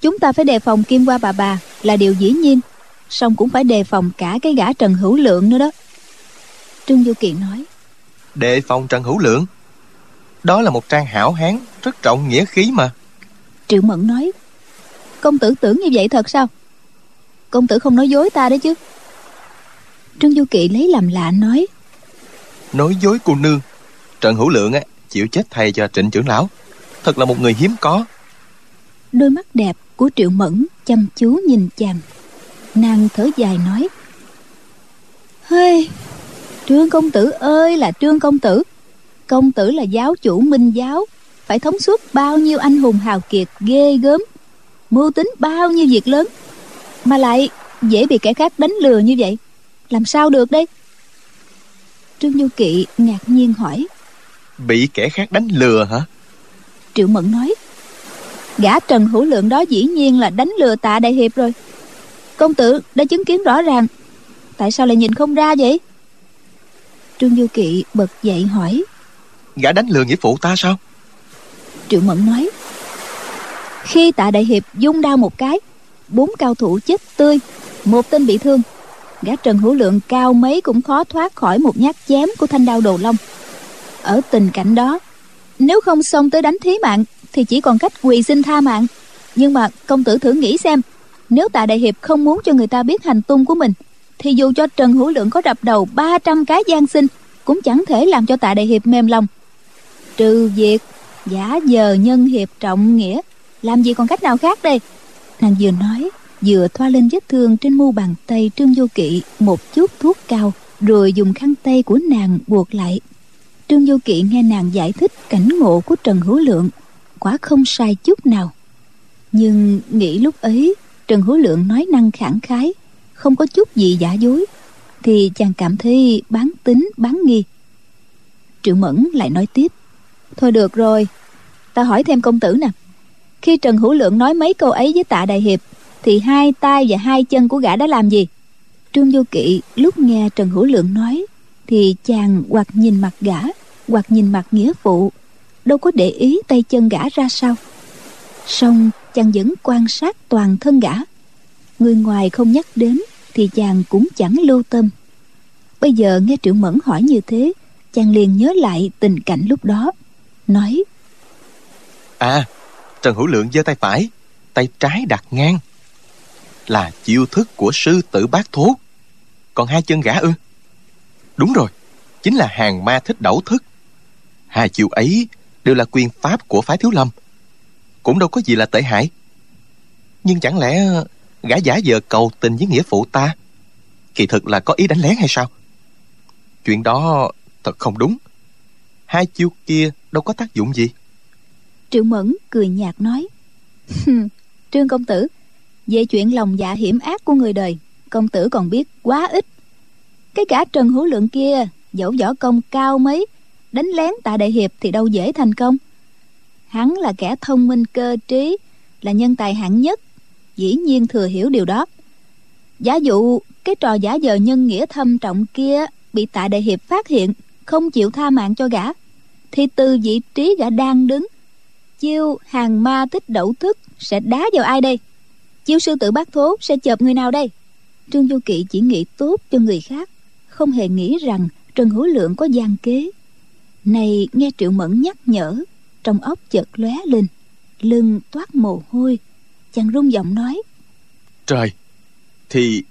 chúng ta phải đề phòng Kim Hoa bà bà là điều dĩ nhiên, song cũng phải đề phòng cả cái gã Trần Hữu Lượng nữa đó. Trương Vô Kỵ nói, đề phòng Trần Hữu Lượng? Đó là một trang hảo hán rất trọng nghĩa khí mà. Triệu Mẫn nói, công tử tưởng như vậy thật sao? Công tử không nói dối ta đấy chứ? Trương Vô Kỵ lấy làm lạ nói, nói dối cô nương? Trần Hữu Lượng á, chịu chết thay cho Trịnh trưởng lão, thật là một người hiếm có. Đôi mắt đẹp của Triệu Mẫn chăm chú nhìn chàng, nàng thở dài nói, hey, Trương công tử ơi là Trương công tử, công tử là giáo chủ Minh giáo, phải thống suốt bao nhiêu anh hùng hào kiệt ghê gớm, mưu tính bao nhiêu việc lớn, mà lại dễ bị kẻ khác đánh lừa như vậy, làm sao được đây? Trương Vô Kỵ ngạc nhiên hỏi, bị kẻ khác đánh lừa hả? Triệu Mẫn nói, gã Trần Hữu Lượng đó dĩ nhiên là đánh lừa Tạ đại hiệp rồi, công tử đã chứng kiến rõ ràng, tại sao lại nhìn không ra vậy? Trương Vô Kỵ bật dậy hỏi, gã đánh lừa nghĩa phụ ta sao? Triệu Mẫn nói, khi Tạ đại hiệp vung đao một cái, bốn cao thủ chết tươi, một tên bị thương, gã Trần Hữu Lượng cao mấy cũng khó thoát khỏi một nhát chém của thanh đao Đồ Long. Ở tình cảnh đó, nếu không xông tới đánh thí mạng thì chỉ còn cách quỳ xin tha mạng. Nhưng mà công tử thử nghĩ xem, nếu Tạ đại hiệp không muốn cho người ta biết hành tung của mình, thì dù cho Trần Hữu Lượng có đập đầu ba trăm cái gian sinh cũng chẳng thể làm cho Tạ đại hiệp mềm lòng, trừ việc giả vờ nhân hiệp trọng nghĩa, làm gì còn cách nào khác đây. Nàng vừa nói vừa thoa lên vết thương trên mu bàn tay Trương Vô Kỵ một chút thuốc cao, rồi dùng khăn tay của nàng buộc lại. Trương Vô Kỵ nghe nàng giải thích cảnh ngộ của Trần Hữu Lượng, quả không sai chút nào. Nhưng nghĩ lúc ấy Trần Hữu Lượng nói năng khẳng khái, không có chút gì giả dối, thì chàng cảm thấy bán tín bán nghi. Triệu Mẫn lại nói tiếp, thôi được rồi, ta hỏi thêm công tử nè, khi Trần Hữu Lượng nói mấy câu ấy với Tạ đại hiệp thì hai tay và hai chân của gã đã làm gì? Trương Vô Kỵ lúc nghe Trần Hữu Lượng nói thì chàng hoặc nhìn mặt gã, hoặc nhìn mặt nghĩa phụ, đâu có để ý tay chân gã ra sao. Song chàng vẫn quan sát toàn thân gã, người ngoài không nhắc đến thì chàng cũng chẳng lưu tâm. Bây giờ nghe Triệu Mẫn hỏi như thế, chàng liền nhớ lại tình cảnh lúc đó, nói: À, Trần Hữu Lượng giơ tay phải, tay trái đặt ngang, là chiêu thức của sư tử Bát Thố. Còn hai chân gã ư? Đúng rồi, chính là hàng ma thích đẩu thức. Hai chiêu ấy đều là quyền pháp của phái Thiếu Lâm, cũng đâu có gì là tệ hại. Nhưng chẳng lẽ gã giả vờ cầu tình với nghĩa phụ ta, kỳ thực là có ý đánh lén hay sao? Chuyện đó thật không đúng. Hai chiêu kia đâu có tác dụng gì. Triệu Mẫn cười nhạt nói: Trương công tử, về chuyện lòng dạ hiểm ác của người đời, công tử còn biết quá ít. Cái gã Trần Hữu Lượng kia dẫu võ công cao mấy, đánh lén Tạ đại hiệp thì đâu dễ thành công. Hắn là kẻ thông minh cơ trí, là nhân tài hạng nhất, dĩ nhiên thừa hiểu điều đó. Giả dụ cái trò giả vờ nhân nghĩa thâm trọng kia bị Tạ đại hiệp phát hiện, không chịu tha mạng cho gã, thì từ vị trí gã đang đứng, chiêu hàng ma tích đẩu thức sẽ đá vào ai đây? Chiêu sư tử Bát Thố sẽ chộp người nào đây? Trương Vô Kỵ chỉ nghĩ tốt cho người khác, không hề nghĩ rằng Trần Hữu Lượng có gian kế. Này nghe Triệu Mẫn nhắc nhở, trong óc chợt lóe lên, lưng toát mồ hôi, chàng run giọng nói: Trời, thì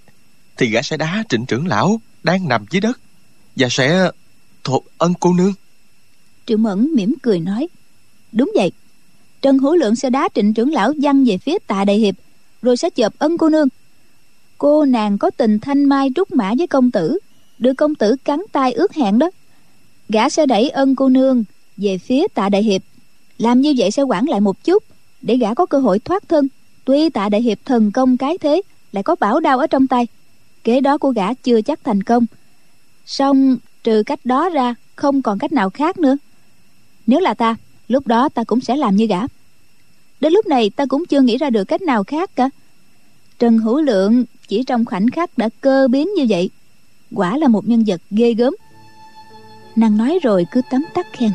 thì gã sẽ đá Trịnh trưởng lão đang nằm dưới đất, và sẽ thuộc Ân cô nương. Triệu Mẫn mỉm cười nói: Đúng vậy, Trần Hữu Lượng sẽ đá Trịnh trưởng lão văng về phía Tạ đại hiệp, rồi sẽ chộp Ân cô nương. Cô nàng có tình thanh mai trúc mã với công tử, đưa công tử cắn tay ước hẹn đó. Gã sẽ đẩy Ân cô nương về phía Tạ đại hiệp, làm như vậy sẽ quản lại một chút, để gã có cơ hội thoát thân. Tuy Tạ đại hiệp thần công cái thế, lại có bảo đao ở trong tay, kế đó của gã chưa chắc thành công. Song trừ cách đó ra, không còn cách nào khác nữa. Nếu là ta, lúc đó ta cũng sẽ làm như gã. Đến lúc này ta cũng chưa nghĩ ra được cách nào khác cả. Trần Hữu Lượng chỉ trong khoảnh khắc đã cơ biến như vậy, quả là một nhân vật ghê gớm. Nàng nói rồi cứ tấm tắc khen.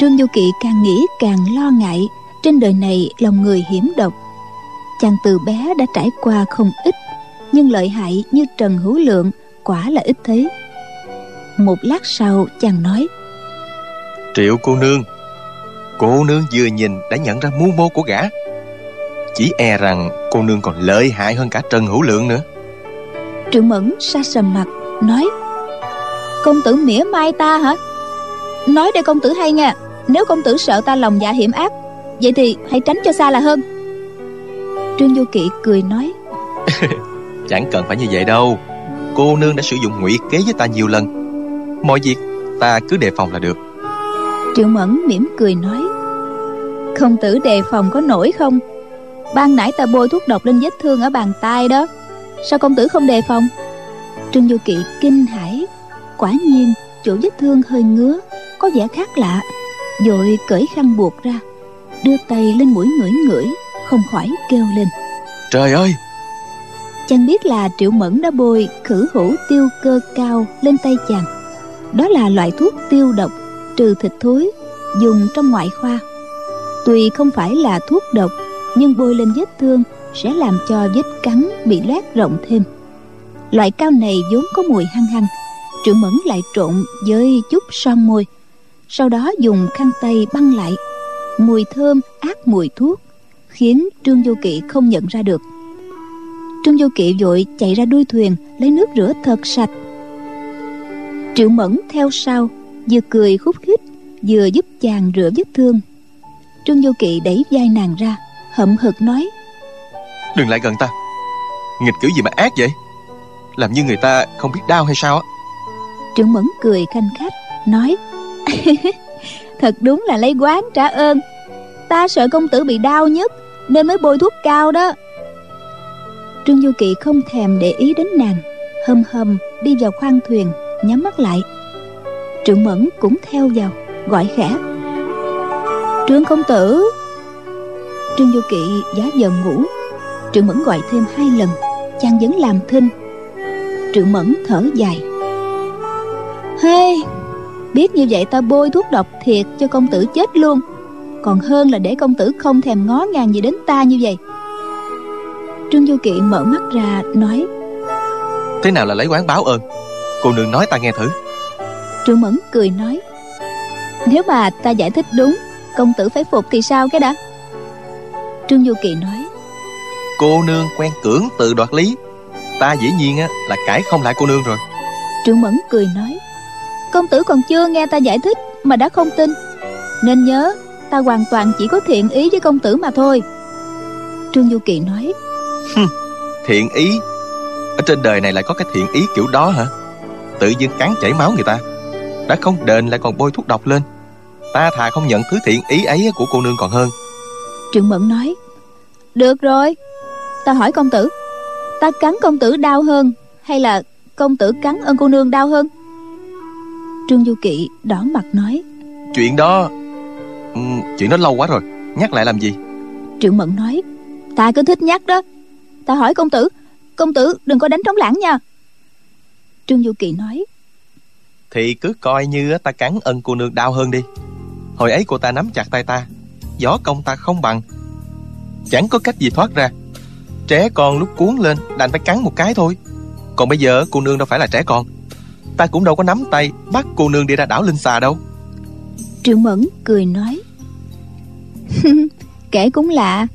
Trương Vô Kỵ càng nghĩ càng lo ngại, trên đời này lòng người hiểm độc. Chàng từ bé đã trải qua không ít, nhưng lợi hại như Trần Hữu Lượng quả là ít thấy. Một lát sau chàng nói: Triệu cô nương, cô nương vừa nhìn đã nhận ra mưu mô của gã. Chỉ e rằng cô nương còn lợi hại hơn cả Trần Hữu Lượng nữa. Triệu Mẫn sa sầm mặt nói: Công tử mỉa mai ta hả? Nói để công tử hay nghe. Nếu công tử sợ ta lòng dạ hiểm ác, vậy thì hãy tránh cho xa là hơn. Trương Vô Kỵ cười nói: Chẳng cần phải như vậy đâu. Cô nương đã sử dụng ngụy kế với ta nhiều lần, mọi việc ta cứ đề phòng là được. Triệu Mẫn mỉm cười nói: Công tử đề phòng có nổi không? Ban nãy ta bôi thuốc độc lên vết thương ở bàn tay đó, sao công tử không đề phòng? Trương Vô Kỵ kinh hãi, quả nhiên chỗ vết thương hơi ngứa, có vẻ khác lạ, vội cởi khăn buộc ra, đưa tay lên mũi ngửi ngửi, không khỏi kêu lên: Trời ơi! Chàng biết là Triệu Mẫn đã bôi khử hữu tiêu cơ cao lên tay chàng. Đó là loại thuốc tiêu độc trừ thịt thối dùng trong ngoại khoa. Tuy không phải là thuốc độc, nhưng bôi lên vết thương sẽ làm cho vết cắn bị loét rộng thêm. Loại cao này vốn có mùi hăng hăng. Triệu Mẫn lại trộn với chút son môi, sau đó dùng khăn tay băng lại. Mùi thơm át mùi thuốc, khiến Trương Vô Kỵ không nhận ra được. Trương Vô Kỵ vội chạy ra đuôi thuyền lấy nước rửa thật sạch. Triệu Mẫn theo sau, vừa cười khúc khích, vừa giúp chàng rửa vết thương. Trương Vô Kỵ đẩy vai nàng ra, hậm hực nói: Đừng lại gần ta. Nghịch kiểu gì mà ác vậy? Làm như người ta không biết đau hay sao á? Triệu Mẫn cười khanh khách nói: Thật đúng là lấy oán trả ơn. Ta sợ công tử bị đau nhất nên mới bôi thuốc cao đó. Trương Du Kỵ không thèm để ý đến nàng, hầm hầm đi vào khoang thuyền, nhắm mắt lại. Triệu Mẫn cũng theo vào, gọi khẽ: Trương công tử. Trương Du Kỵ giả vờ ngủ. Triệu Mẫn gọi thêm hai lần, chàng vẫn làm thinh. Triệu Mẫn thở dài: Hê, biết như vậy ta bôi thuốc độc thiệt cho công tử chết luôn, còn hơn là để công tử không thèm ngó ngàng gì đến ta như vậy. Trương Du Kỵ mở mắt ra nói: Thế nào là lấy oán báo ơn? Cô nương nói ta nghe thử. Trương Mẫn cười nói, nếu mà ta giải thích đúng, công tử phải phục thì sao cái đã? Trương Vô Kỵ nói, cô nương quen cưỡng từ đoạt lý, ta dĩ nhiên là cãi không lại cô nương rồi. Trương Mẫn cười nói, công tử còn chưa nghe ta giải thích mà đã không tin, nên nhớ ta hoàn toàn chỉ có thiện ý với công tử mà thôi. Trương Vô Kỵ nói, thiện ý? Ở trên đời này lại có cái thiện ý kiểu đó hả? Tự dưng cắn chảy máu người ta, đã không đền lại còn bôi thuốc độc lên. Ta thà không nhận thứ thiện ý ấy của cô nương còn hơn. Trương Mẫn nói, được rồi, ta hỏi công tử, ta cắn công tử đau hơn hay là công tử cắn ơn cô nương đau hơn? Trương Vô Kỵ đỏ mặt nói, chuyện đó Chuyện đó lâu quá rồi, nhắc lại làm gì? Trương Mẫn nói, ta cứ thích nhắc đó. Ta hỏi công tử, công tử đừng có đánh trống lãng nha. Trương Vô Kỵ nói, thì cứ coi như ta cắn ân cô nương đau hơn đi. Hồi ấy cô ta nắm chặt tay ta, võ công ta không bằng, chẳng có cách gì thoát ra. Trẻ con lúc cuốn lên đành phải cắn một cái thôi. Còn bây giờ cô nương đâu phải là trẻ con, ta cũng đâu có nắm tay bắt cô nương đi ra đảo Linh Xà đâu. Trương Mẫn cười nói, kể cũng lạ,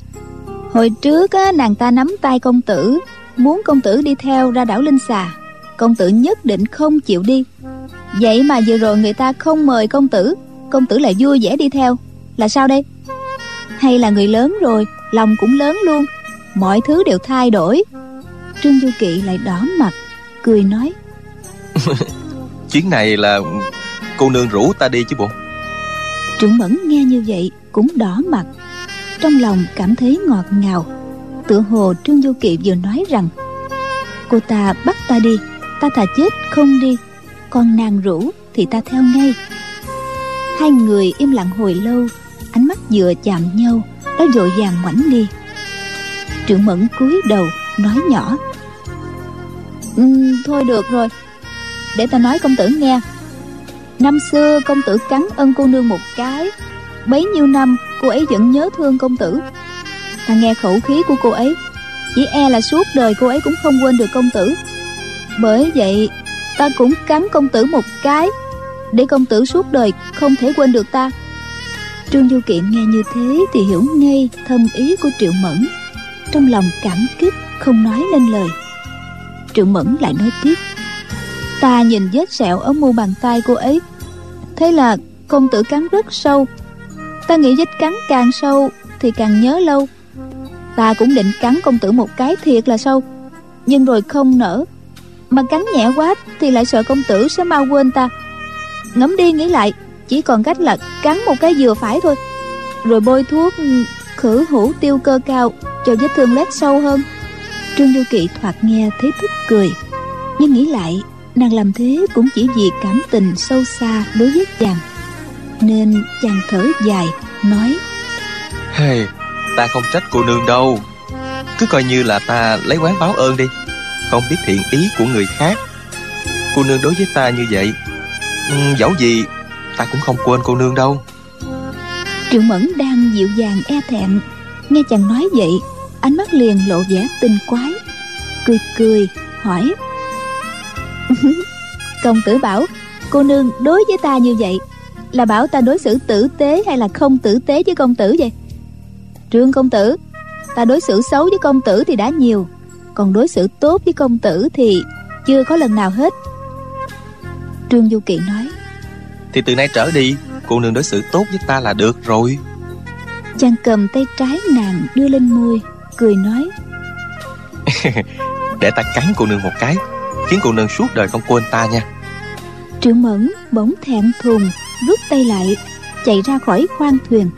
hồi trước á, nàng ta nắm tay công tử, muốn công tử đi theo ra đảo Linh Xà, công tử nhất định không chịu đi. Vậy mà vừa rồi người ta không mời công tử, công tử lại vui vẻ đi theo, là sao đây? Hay là người lớn rồi, lòng cũng lớn luôn, mọi thứ đều thay đổi. Trương Vô Kỵ lại đỏ mặt, cười nói, chuyến này là cô nương rủ ta đi chứ bộ? Trương Mẫn nghe như vậy cũng đỏ mặt, trong lòng cảm thấy ngọt ngào. Tựa hồ Trương Vô Kỵ vừa nói rằng, cô ta bắt ta đi, ta thà chết không đi, còn nàng rủ thì ta theo ngay. Hai người im lặng hồi lâu, ánh mắt vừa chạm nhau đã vội vàng ngoảnh đi. Trương Mẫn cúi đầu nói nhỏ, um, thôi được rồi, để ta nói công tử nghe. Năm xưa công tử cắn ân cô nương một cái, bấy nhiêu năm cô ấy vẫn nhớ thương công tử. Ta nghe khẩu khí của cô ấy, chỉ e là suốt đời cô ấy cũng không quên được công tử. Bởi vậy ta cũng cắn công tử một cái, để công tử suốt đời không thể quên được ta. Trương Vô Kỵ nghe như thế thì hiểu ngay thâm ý của Triệu Mẫn, trong lòng cảm kích không nói nên lời. Triệu Mẫn lại nói tiếp, ta nhìn vết sẹo ở mu bàn tay cô ấy, thế là công tử cắn rất sâu. Ta nghĩ vết cắn càng sâu thì càng nhớ lâu. Ta cũng định cắn công tử một cái thiệt là sâu, nhưng rồi không nỡ, mà cắn nhẹ quá thì lại sợ công tử sẽ mau quên ta. Ngẫm đi nghĩ lại, chỉ còn cách là cắn một cái vừa phải thôi, rồi bôi thuốc khử hữu tiêu cơ cao cho vết thương lết sâu hơn. Trương Vô Kỵ thoạt nghe thấy tức cười, nhưng nghĩ lại nàng làm thế cũng chỉ vì cảm tình sâu xa đối với chàng, nên chàng thở dài nói, hey, ta không trách cô nương đâu, cứ coi như là ta lấy oán báo ơn đi, không biết thiện ý của người khác. Cô nương đối với ta như vậy, dẫu gì ta cũng không quên cô nương đâu. Triệu Mẫn đang dịu dàng e thẹn, nghe chàng nói vậy, ánh mắt liền lộ vẻ tinh quái, cười cười hỏi, công tử bảo cô nương đối với ta như vậy, là bảo ta đối xử tử tế hay là không tử tế với công tử vậy? Trương công tử, ta đối xử xấu với công tử thì đã nhiều, còn đối xử tốt với công tử thì chưa có lần nào hết. Trương Vô Kỵ nói, thì từ nay trở đi cô nương đối xử tốt với ta là được rồi. Chàng cầm tay trái nàng đưa lên môi, cười nói, để ta cắn cô nương một cái, khiến cô nương suốt đời không quên ta nha. Triệu Mẫn bỗng thẹn thùng rút tay lại, chạy ra khỏi khoang thuyền.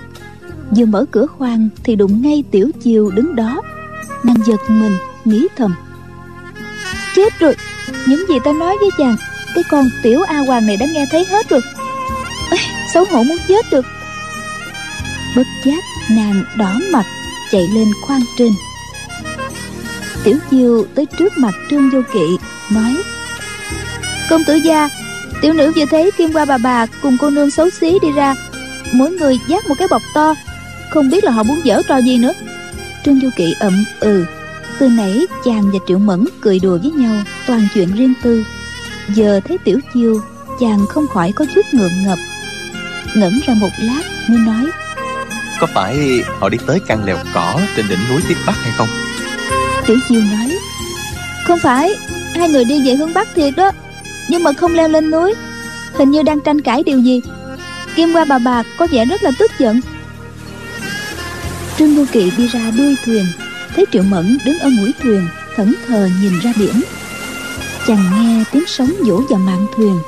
Vừa mở cửa khoang thì đụng ngay Tiểu Chiêu đứng đó. Nàng giật mình nghĩ thầm, chết rồi, những gì ta nói với chàng, cái con tiểu a hoàng này đã nghe thấy hết rồi. Ê, xấu hổ muốn chết được. Bất giác nàng đỏ mặt chạy lên khoang trên. Tiểu Chiêu tới trước mặt Trương Vô Kỵ nói, công tử gia, tiểu nữ vừa thấy Kim Hoa bà bà cùng cô nương xấu xí đi ra, mỗi người vác một cái bọc to, không biết là họ muốn giở trò gì nữa. Trương Du Kỵ ậm ừ, Từ nãy chàng và Triệu Mẫn cười đùa với nhau toàn chuyện riêng tư, giờ thấy Tiểu Chiêu chàng không khỏi có chút ngượng ngập. Ngẩn ra một lát mới nói: Có phải họ đi tới căn lều cỏ trên đỉnh núi Tiếp Bắc hay không? Tiểu Chiêu nói: Không phải, hai người đi về hướng Bắc thiệt đó, nhưng mà không leo lên núi. Hình như đang tranh cãi điều gì. Kim Hoa bà bà có vẻ rất là tức giận. Trương Vô Kỵ đi ra đuôi thuyền, thấy Triệu Mẫn đứng ở mũi thuyền thẫn thờ nhìn ra biển. Chàng nghe tiếng sóng vỗ vào mạn thuyền,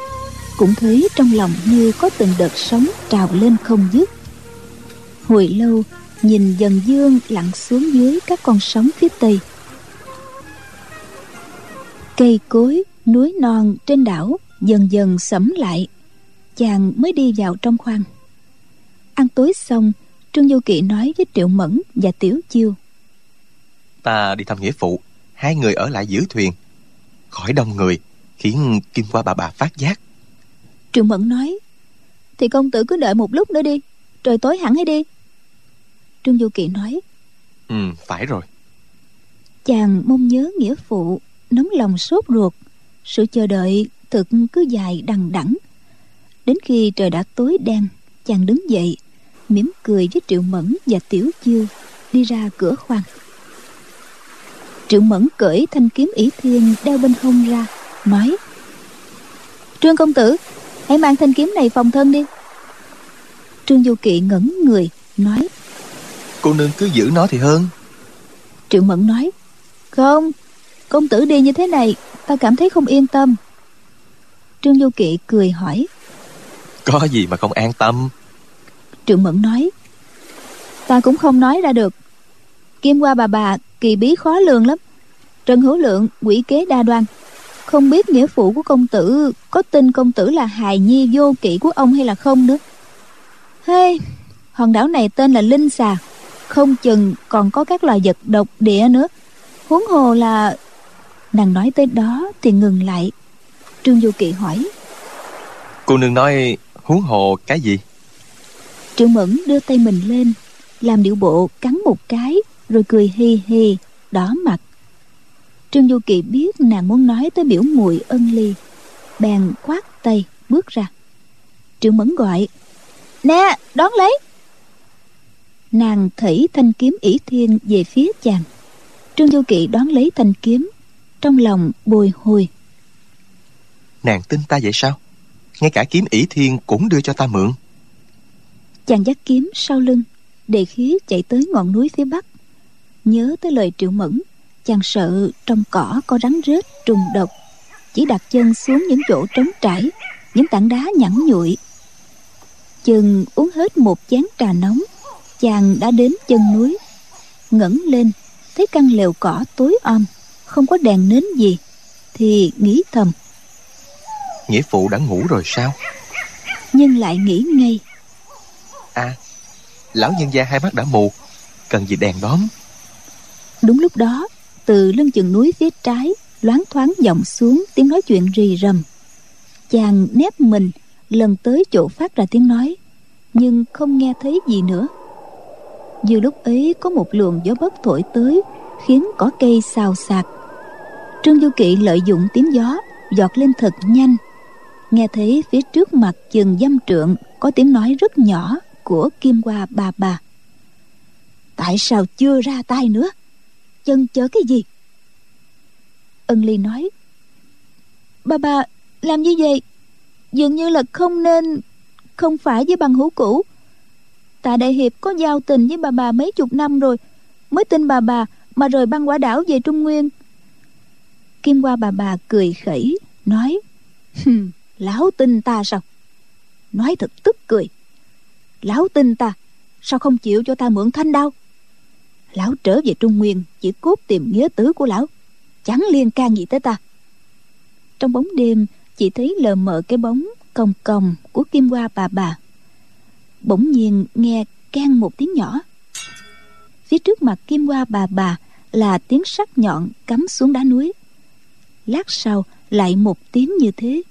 cũng thấy trong lòng như có từng đợt sóng trào lên không dứt. Hồi lâu nhìn dần dương lặn xuống dưới các con sóng phía tây. Cây cối, núi non trên đảo dần dần sẫm lại. Chàng mới đi vào trong khoang. Ăn tối xong, Trương Vô Kỵ nói với Triệu Mẫn và Tiểu Chiêu: Ta đi thăm nghĩa phụ, hai người ở lại giữ thuyền, khỏi đông người, khiến Kim Hoa bà bà phát giác. Triệu Mẫn nói: Thì công tử cứ đợi một lúc nữa đi, trời tối hẳn hãy đi. Trương Vô Kỵ nói: Ừ, phải rồi. Chàng mong nhớ nghĩa phụ, nóng lòng sốt ruột. Sự chờ đợi thực cứ dài đằng đẵng. Đến khi trời đã tối đen, chàng đứng dậy, mỉm cười với Triệu Mẫn và Tiểu Chiêu, đi ra cửa khoang. Triệu Mẫn cởi thanh kiếm Ỷ Thiên đeo bên hông ra, nói: Trương công tử, hãy mang thanh kiếm này phòng thân đi. Trương Vô Kỵ ngẩn người, nói: Cô nương cứ giữ nó thì hơn. Triệu Mẫn nói: Không, công tử đi như thế này, ta cảm thấy không yên tâm. Trương Vô Kỵ cười hỏi: Có gì mà không an tâm? Triệu Mẫn nói: Ta cũng không nói ra được. Kim Hoa bà bà kỳ bí khó lường lắm. Trần Hữu Lượng quỷ kế đa đoan. Không biết nghĩa phụ của công tử có tin công tử là hài nhi vô kỵ của ông hay là không nữa. Hey, hòn đảo này tên là Linh Xà, không chừng còn có các loài vật độc địa nữa, huống hồ là... Nàng nói tới đó thì ngừng lại. Trương Vô Kỵ hỏi: Cô nương nói huống hồ cái gì? Triệu Mẫn đưa tay mình lên, làm điệu bộ cắn một cái, rồi cười hi hi, đỏ mặt. Trương Vô Kỵ biết nàng muốn nói tới biểu muội Ân Ly, bèn khoát tay bước ra. Triệu Mẫn gọi: Nè, đón lấy. Nàng thảy thanh kiếm Ỷ Thiên về phía chàng. Trương Vô Kỵ đón lấy thanh kiếm, trong lòng bồi hồi. Nàng tin ta vậy sao? Ngay cả kiếm Ỷ Thiên cũng đưa cho ta mượn. Chàng dắt kiếm sau lưng, đề khí chạy tới ngọn núi phía bắc. Nhớ tới lời Triệu Mẫn, chàng sợ trong cỏ có rắn rết trùng độc, chỉ đặt chân xuống những chỗ trống trải, những tảng đá nhẵn nhụi. Chừng uống hết một chén trà nóng, chàng đã đến chân núi. Ngẩng lên thấy căn lều cỏ tối om, không có đèn nến gì, thì nghĩ thầm: Nghĩa phụ đã ngủ rồi sao? Nhưng lại nghĩ ngay: À, lão nhân gia hai mắt đã mù, cần gì đèn đóm. Đúng lúc đó, từ lưng chừng núi phía trái loáng thoáng vọng xuống tiếng nói chuyện rì rầm. Chàng nép mình lần tới chỗ phát ra tiếng nói, nhưng không nghe thấy gì nữa. Vừa lúc ấy có một luồng gió bấc thổi tới, khiến cỏ cây xào xạc. Trương Du Kỵ lợi dụng tiếng gió giọt lên thật nhanh. Nghe thấy phía trước mặt chừng dăm trượng có tiếng nói rất nhỏ của Kim Hoa bà bà: Tại sao chưa ra tay nữa? Chần chờ cái gì? Ân Ly nói: Bà bà làm như vậy dường như là không nên. Không phải với bằng hữu cũ, Tạ đại hiệp có giao tình với bà bà mấy chục năm rồi, mới tin bà bà mà rời Băng Quả Đảo về Trung Nguyên. Kim Hoa bà bà cười khẩy nói: Lão tin ta sao? Nói thật tức cười. Lão tin ta, sao không chịu cho ta mượn thanh đao? Lão trở về Trung Nguyên chỉ cốt tìm nghĩa tử của lão, chẳng liên can gì tới ta. Trong bóng đêm chỉ thấy lờ mờ cái bóng còng còng của Kim Hoa bà bà. Bỗng nhiên nghe keng một tiếng nhỏ. Phía trước mặt Kim Hoa bà bà là tiếng sắc nhọn cắm xuống đá núi. Lát sau lại một tiếng như thế.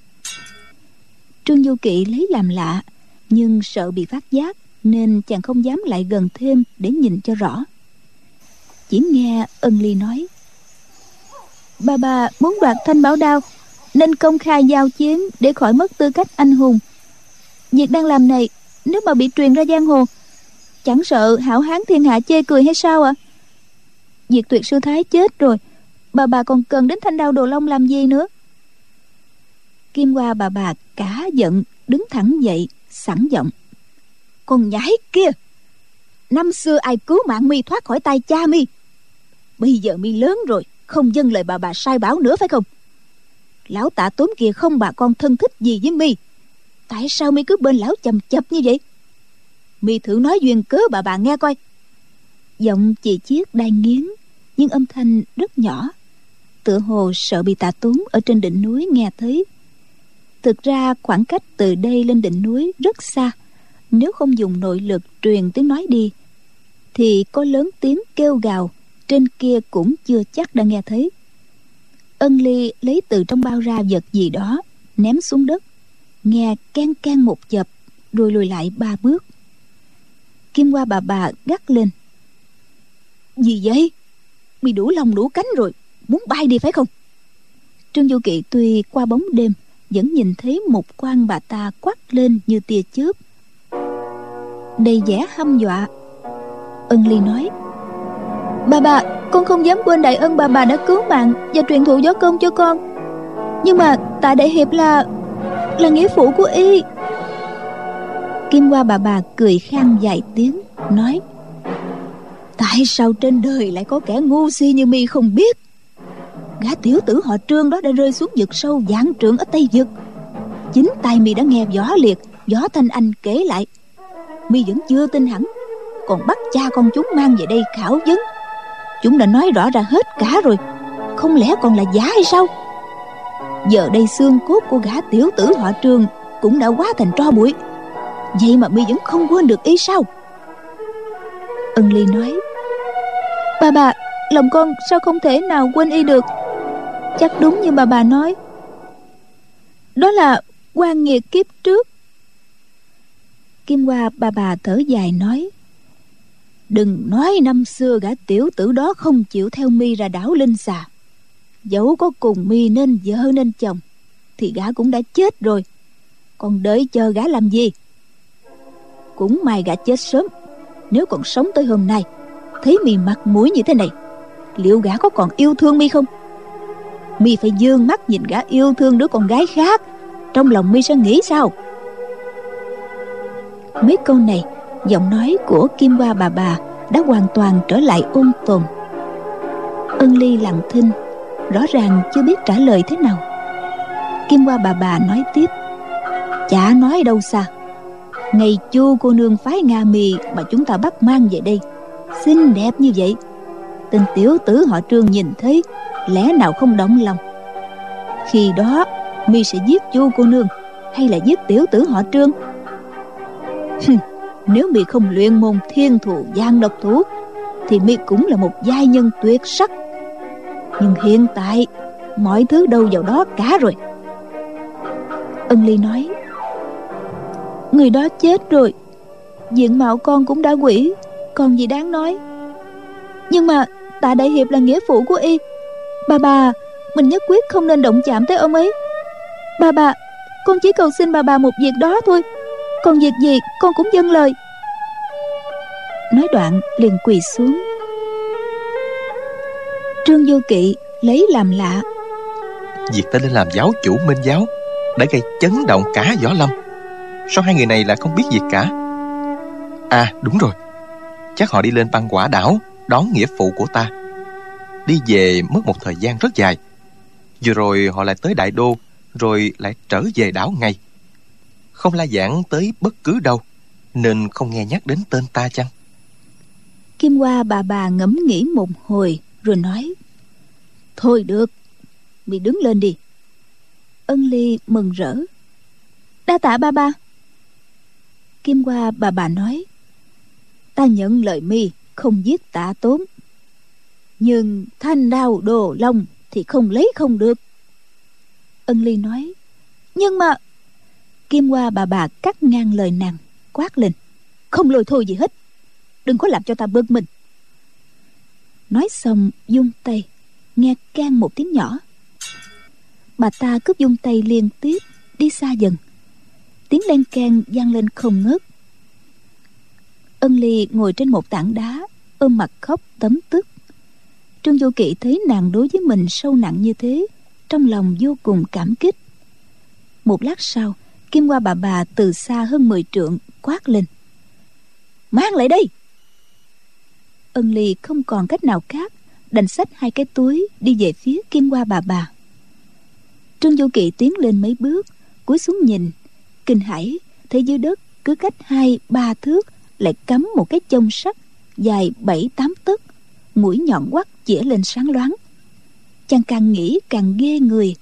Trương Du Kỵ lấy làm lạ, nhưng sợ bị phát giác nên chàng không dám lại gần thêm để nhìn cho rõ. Chỉ nghe Ân Ly nói: Bà bà muốn đoạt thanh bảo đao nên công khai giao chiến để khỏi mất tư cách anh hùng. Việc đang làm này nếu mà bị truyền ra giang hồ, chẳng sợ hảo hán thiên hạ chê cười hay sao ạ? À? Diệt Tuyệt Sư Thái chết rồi, bà bà còn cần đến thanh đao Đồ Long làm gì nữa? Kim Hoa bà bà cả giận, đứng thẳng dậy, sẵn giọng: "Con nhái kia, năm xưa ai cứu mạng mi thoát khỏi tay cha mi, bây giờ mi lớn rồi, không dâng lời bà bà sai bảo nữa phải không? Lão Tạ Tốn kia không bà con thân thích gì với mi, tại sao mi cứ bên lão chầm chập như vậy? Mi thử nói duyên cớ bà bà nghe coi." Giọng chị Chiết đai nghiến, nhưng âm thanh rất nhỏ, tựa hồ sợ bị Tạ Tốn ở trên đỉnh núi nghe thấy. Thực ra khoảng cách từ đây lên đỉnh núi rất xa, nếu không dùng nội lực truyền tiếng nói đi thì có lớn tiếng kêu gào trên kia cũng chưa chắc đã nghe thấy. Ân Ly lấy từ trong bao ra vật gì đó ném xuống đất, nghe keng keng một chập rồi lùi lại ba bước. Kim Hoa bà bà gắt lên: "Gì vậy? Mày đủ lòng đủ cánh rồi, muốn bay đi phải không?" Trương Vô Kỵ tuy qua bóng đêm vẫn nhìn thấy một quang bà ta quát lên như tia chớp, đầy vẻ hăm dọa. Ân Ly nói: "Bà bà, con không dám quên đại ân bà bà đã cứu mạng và truyền thụ gió công cho con. Nhưng mà Tạ Đại Hiệp là là nghĩa phụ của y." Kim Hoa bà bà cười khan vài tiếng, nói: "Tại sao trên đời lại có kẻ ngu si như mi không biết? Gã tiểu tử họ Trương đó đã rơi xuống vực sâu vạn trượng ở Tây Vực. Chính tay mi đã nghe Võ Liệt, Võ Thanh Anh kể lại. Mi vẫn chưa tin hẳn, còn bắt cha con chúng mang về đây khảo vấn. Chúng đã nói rõ ra hết cả rồi, không lẽ còn là giả hay sao? Giờ đây xương cốt của gã tiểu tử họ Trương cũng đã hóa thành tro bụi, vậy mà mi vẫn không quên được y sao?" Ân Ly nói: "Bà bà, lòng con sao không thể nào quên y được? Chắc đúng như bà bà nói, đó là oan nghiệt kiếp trước." Kim Hoa bà bà thở dài nói: "Đừng nói năm xưa gã tiểu tử đó không chịu theo mi ra đảo Linh Xà. Dẫu có cùng mi nên vợ nên chồng thì gã cũng đã chết rồi, còn đợi chờ gã làm gì? Cũng may gã chết sớm, nếu còn sống tới hôm nay thấy mi mặt mũi như thế này, liệu gã có còn yêu thương mi không? Mi phải dương mắt nhìn gã yêu thương đứa con gái khác, trong lòng mi sẽ nghĩ sao?" Mấy câu này, giọng nói của Kim Hoa bà bà đã hoàn toàn trở lại ôn tồn. Ân Ly lặng thinh, rõ ràng chưa biết trả lời thế nào. Kim Hoa bà bà nói tiếp: "Chả nói đâu xa, ngày Chu cô nương phái Nga Mi mà chúng ta bắt mang về đây, xinh đẹp như vậy, tên tiểu tử họ Trương nhìn thấy lẽ nào không động lòng? Khi đó mi sẽ giết Chu cô nương hay là giết tiểu tử họ Trương? Nếu mi không luyện môn thiên thù giang độc thủ thì mi cũng là một giai nhân tuyệt sắc. Nhưng hiện tại mọi thứ đâu vào đó cả rồi." Ân Ly nói: "Người đó chết rồi, diện mạo con cũng đã quỷ, còn gì đáng nói. Nhưng mà Tạ Đại Hiệp là nghĩa phụ của y. Bà bà, mình nhất quyết không nên động chạm tới ông ấy. Bà bà, con chỉ cầu xin bà bà một việc đó thôi, còn việc gì con cũng dâng lời." Nói đoạn liền quỳ xuống. Trương Vô Kỵ lấy làm lạ: "Việc ta lên làm giáo chủ Minh Giáo đã gây chấn động cả võ lâm, sao hai người này lại không biết việc cả? À đúng rồi, chắc họ đi lên Băng Quả Đảo đón nghĩa phụ của ta, đi về mất một thời gian rất dài. Vừa rồi họ lại tới Đại Đô, rồi lại trở về đảo ngay, không la giảng tới bất cứ đâu, nên không nghe nhắc đến tên ta chăng?" Kim Hoa bà bà ngẫm nghĩ một hồi rồi nói: "Thôi được, mày đứng lên đi." Ân Ly mừng rỡ: "Đa tạ ba ba." Kim Hoa bà bà nói: "Ta nhận lời mi không giết Tạ Tốn, nhưng thanh đao Đồ Long thì không lấy không được." Ân Ly nói: "Nhưng mà..." Kim Hoa bà bà cắt ngang lời nàng, quát lên: "Không lôi thôi gì hết, đừng có làm cho ta bực mình." Nói xong dung tay nghe keng một tiếng nhỏ. Bà ta cứ vung tay liên tiếp đi xa dần, tiếng len keng vang lên không ngớt. Ân Ly ngồi trên một tảng đá, ôm mặt khóc tấm tức. Trương Vô Kỵ thấy nàng đối với mình sâu nặng như thế, trong lòng vô cùng cảm kích. Một lát sau, Kim Hoa bà bà từ xa hơn mười trượng quát lên: "Mang lại đây!" Ân Ly không còn cách nào khác, đành xách hai cái túi đi về phía Kim Hoa bà bà. Trương Vô Kỵ tiến lên mấy bước, cúi xuống nhìn, kinh hãi thấy dưới đất cứ cách hai ba thước lại cắm một cái chông sắt dài bảy tám tấc, mũi nhọn quắt chĩa lên sáng loáng. Chàng càng nghĩ càng ghê người.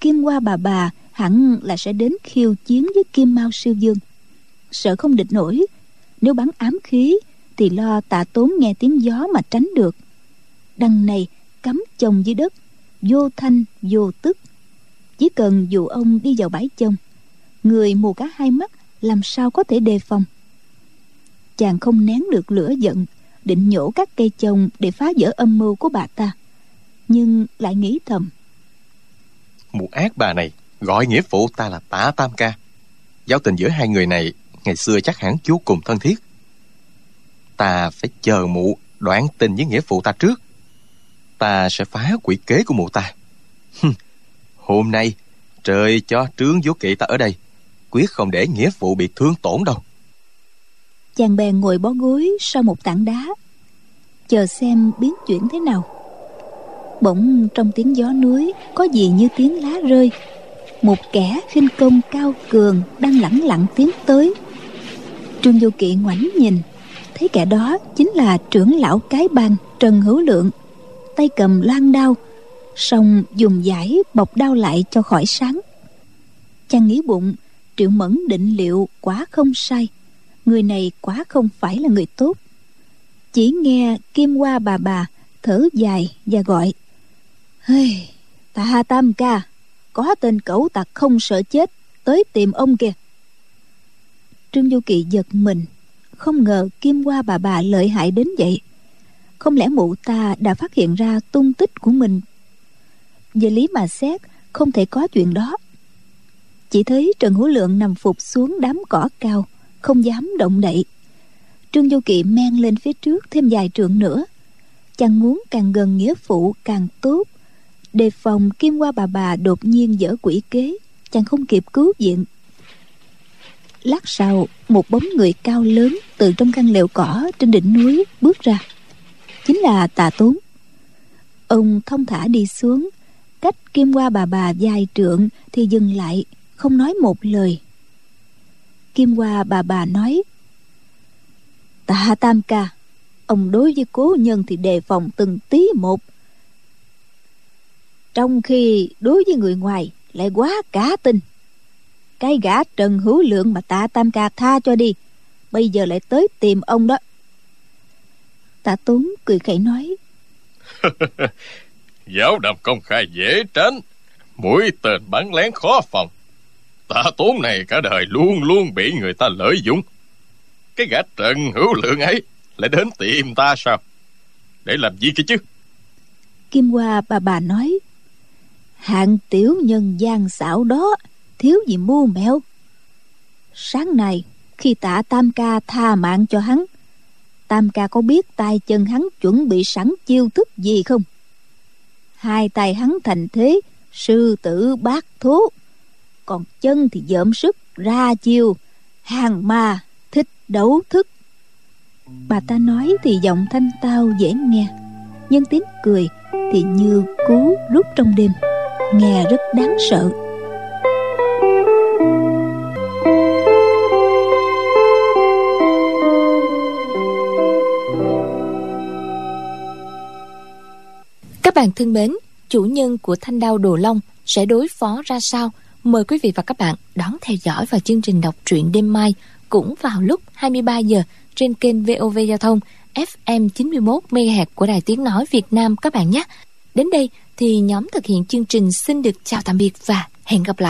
Kim Hoa bà bà hẳn là sẽ đến khiêu chiến với Kim Mao Sư Dương, sợ không địch nổi. Nếu bắn ám khí thì lo Tạ Tốn nghe tiếng gió mà tránh được. Đằng này cắm chồng dưới đất, vô thanh vô tức, chỉ cần dụ ông đi vào bãi chồng, người mù cả hai mắt làm sao có thể đề phòng. Chàng không nén được lửa giận, định nhổ các cây chồng để phá vỡ âm mưu của bà ta, nhưng lại nghĩ thầm: mụ ác bà này gọi nghĩa phụ ta là Tạ Tam Ca, giao tình giữa hai người này ngày xưa chắc hẳn vô cùng thân thiết. Ta phải chờ mụ đoạn tình với nghĩa phụ ta trước, ta sẽ phá quỷ kế của mụ ta. Hôm nay trời cho Trương Vô Kỵ ta ở đây, quyết không để nghĩa phụ bị thương tổn đâu. Chàng bèn ngồi bó gối sau một tảng đá, chờ xem biến chuyển thế nào. Bỗng trong tiếng gió núi có gì như tiếng lá rơi, một kẻ khinh công cao cường đang lẳng lặng tiến tới. Trương Vô Kỵ ngoảnh nhìn, thấy kẻ đó chính là trưởng lão Cái Bang Trần Hữu Lượng, tay cầm loan đao, song dùng dải bọc đao lại cho khỏi sáng. Chàng nghĩ bụng, Triệu Mẫn định liệu quá không sai, người này quá không phải là người tốt. Chỉ nghe Kim Hoa bà bà thở dài và gọi: "Hây, Tạ Tam Ca, có tên cẩu tặc không sợ chết tới tìm ông kìa." Trương Vô Kỵ giật mình, không ngờ Kim Hoa bà bà lợi hại đến vậy. Không lẽ mụ ta đã phát hiện ra tung tích của mình? Về lý mà xét, không thể có chuyện đó. Chỉ thấy Trần Hữu Lượng nằm phục xuống đám cỏ cao, không dám động đậy. Trương Vô Kỵ men lên phía trước thêm vài trượng nữa. Chàng muốn càng gần nghĩa phụ càng tốt, đề phòng Kim Hoa bà bà đột nhiên dở quỷ kế, chàng không kịp cứu viện. Lát sau, một bóng người cao lớn từ trong căn lều cỏ trên đỉnh núi bước ra, chính là Tạ Tốn. Ông thong thả đi xuống, cách Kim Hoa bà bà vài trượng thì dừng lại, không nói một lời. Kim Hoa bà bà nói: "Tạ Tam Ca, ông đối với cố nhân thì đề phòng từng tí một, trong khi đối với người ngoài lại quá cá tinh. Cái gã Trần Hữu Lượng mà Tạ Tam Ca tha cho đi, bây giờ lại tới tìm ông đó." Tạ Tốn cười khẩy nói: "Giáo đàm công khai dễ tránh, mũi tên bắn lén khó phòng. Tạ Tốn này cả đời luôn luôn bị người ta lợi dụng. Cái gã Trần Hữu Lượng ấy lại đến tìm ta sao? Để làm gì kia chứ?" Kim Hoa bà bà nói: "Hạng tiểu nhân gian xảo đó, thiếu gì mưu mẹo. Sáng nay khi Tạ Tam Ca tha mạng cho hắn, Tam Ca có biết tay chân hắn chuẩn bị sẵn chiêu thức gì không? Hai tay hắn thành thế sư tử bát thú, còn chân thì dợm sức ra chiêu hàng ma thích đấu thức." Bà ta nói thì giọng thanh tao dễ nghe, nhưng tiếng cười thì như cú rút trong đêm, nghe rất đáng sợ. Các bạn thân mến, chủ nhân của thanh đao Đồ Long sẽ đối phó ra sao? Mời quý vị và các bạn đón theo dõi vào chương trình đọc truyện đêm mai cũng vào lúc hai mươi ba giờ trên kênh vê o vê Giao thông ép em chín mươi mốt MHz của Đài Tiếng Nói Việt Nam các bạn nhé. Đến đây thì nhóm thực hiện chương trình xin được chào tạm biệt và hẹn gặp lại.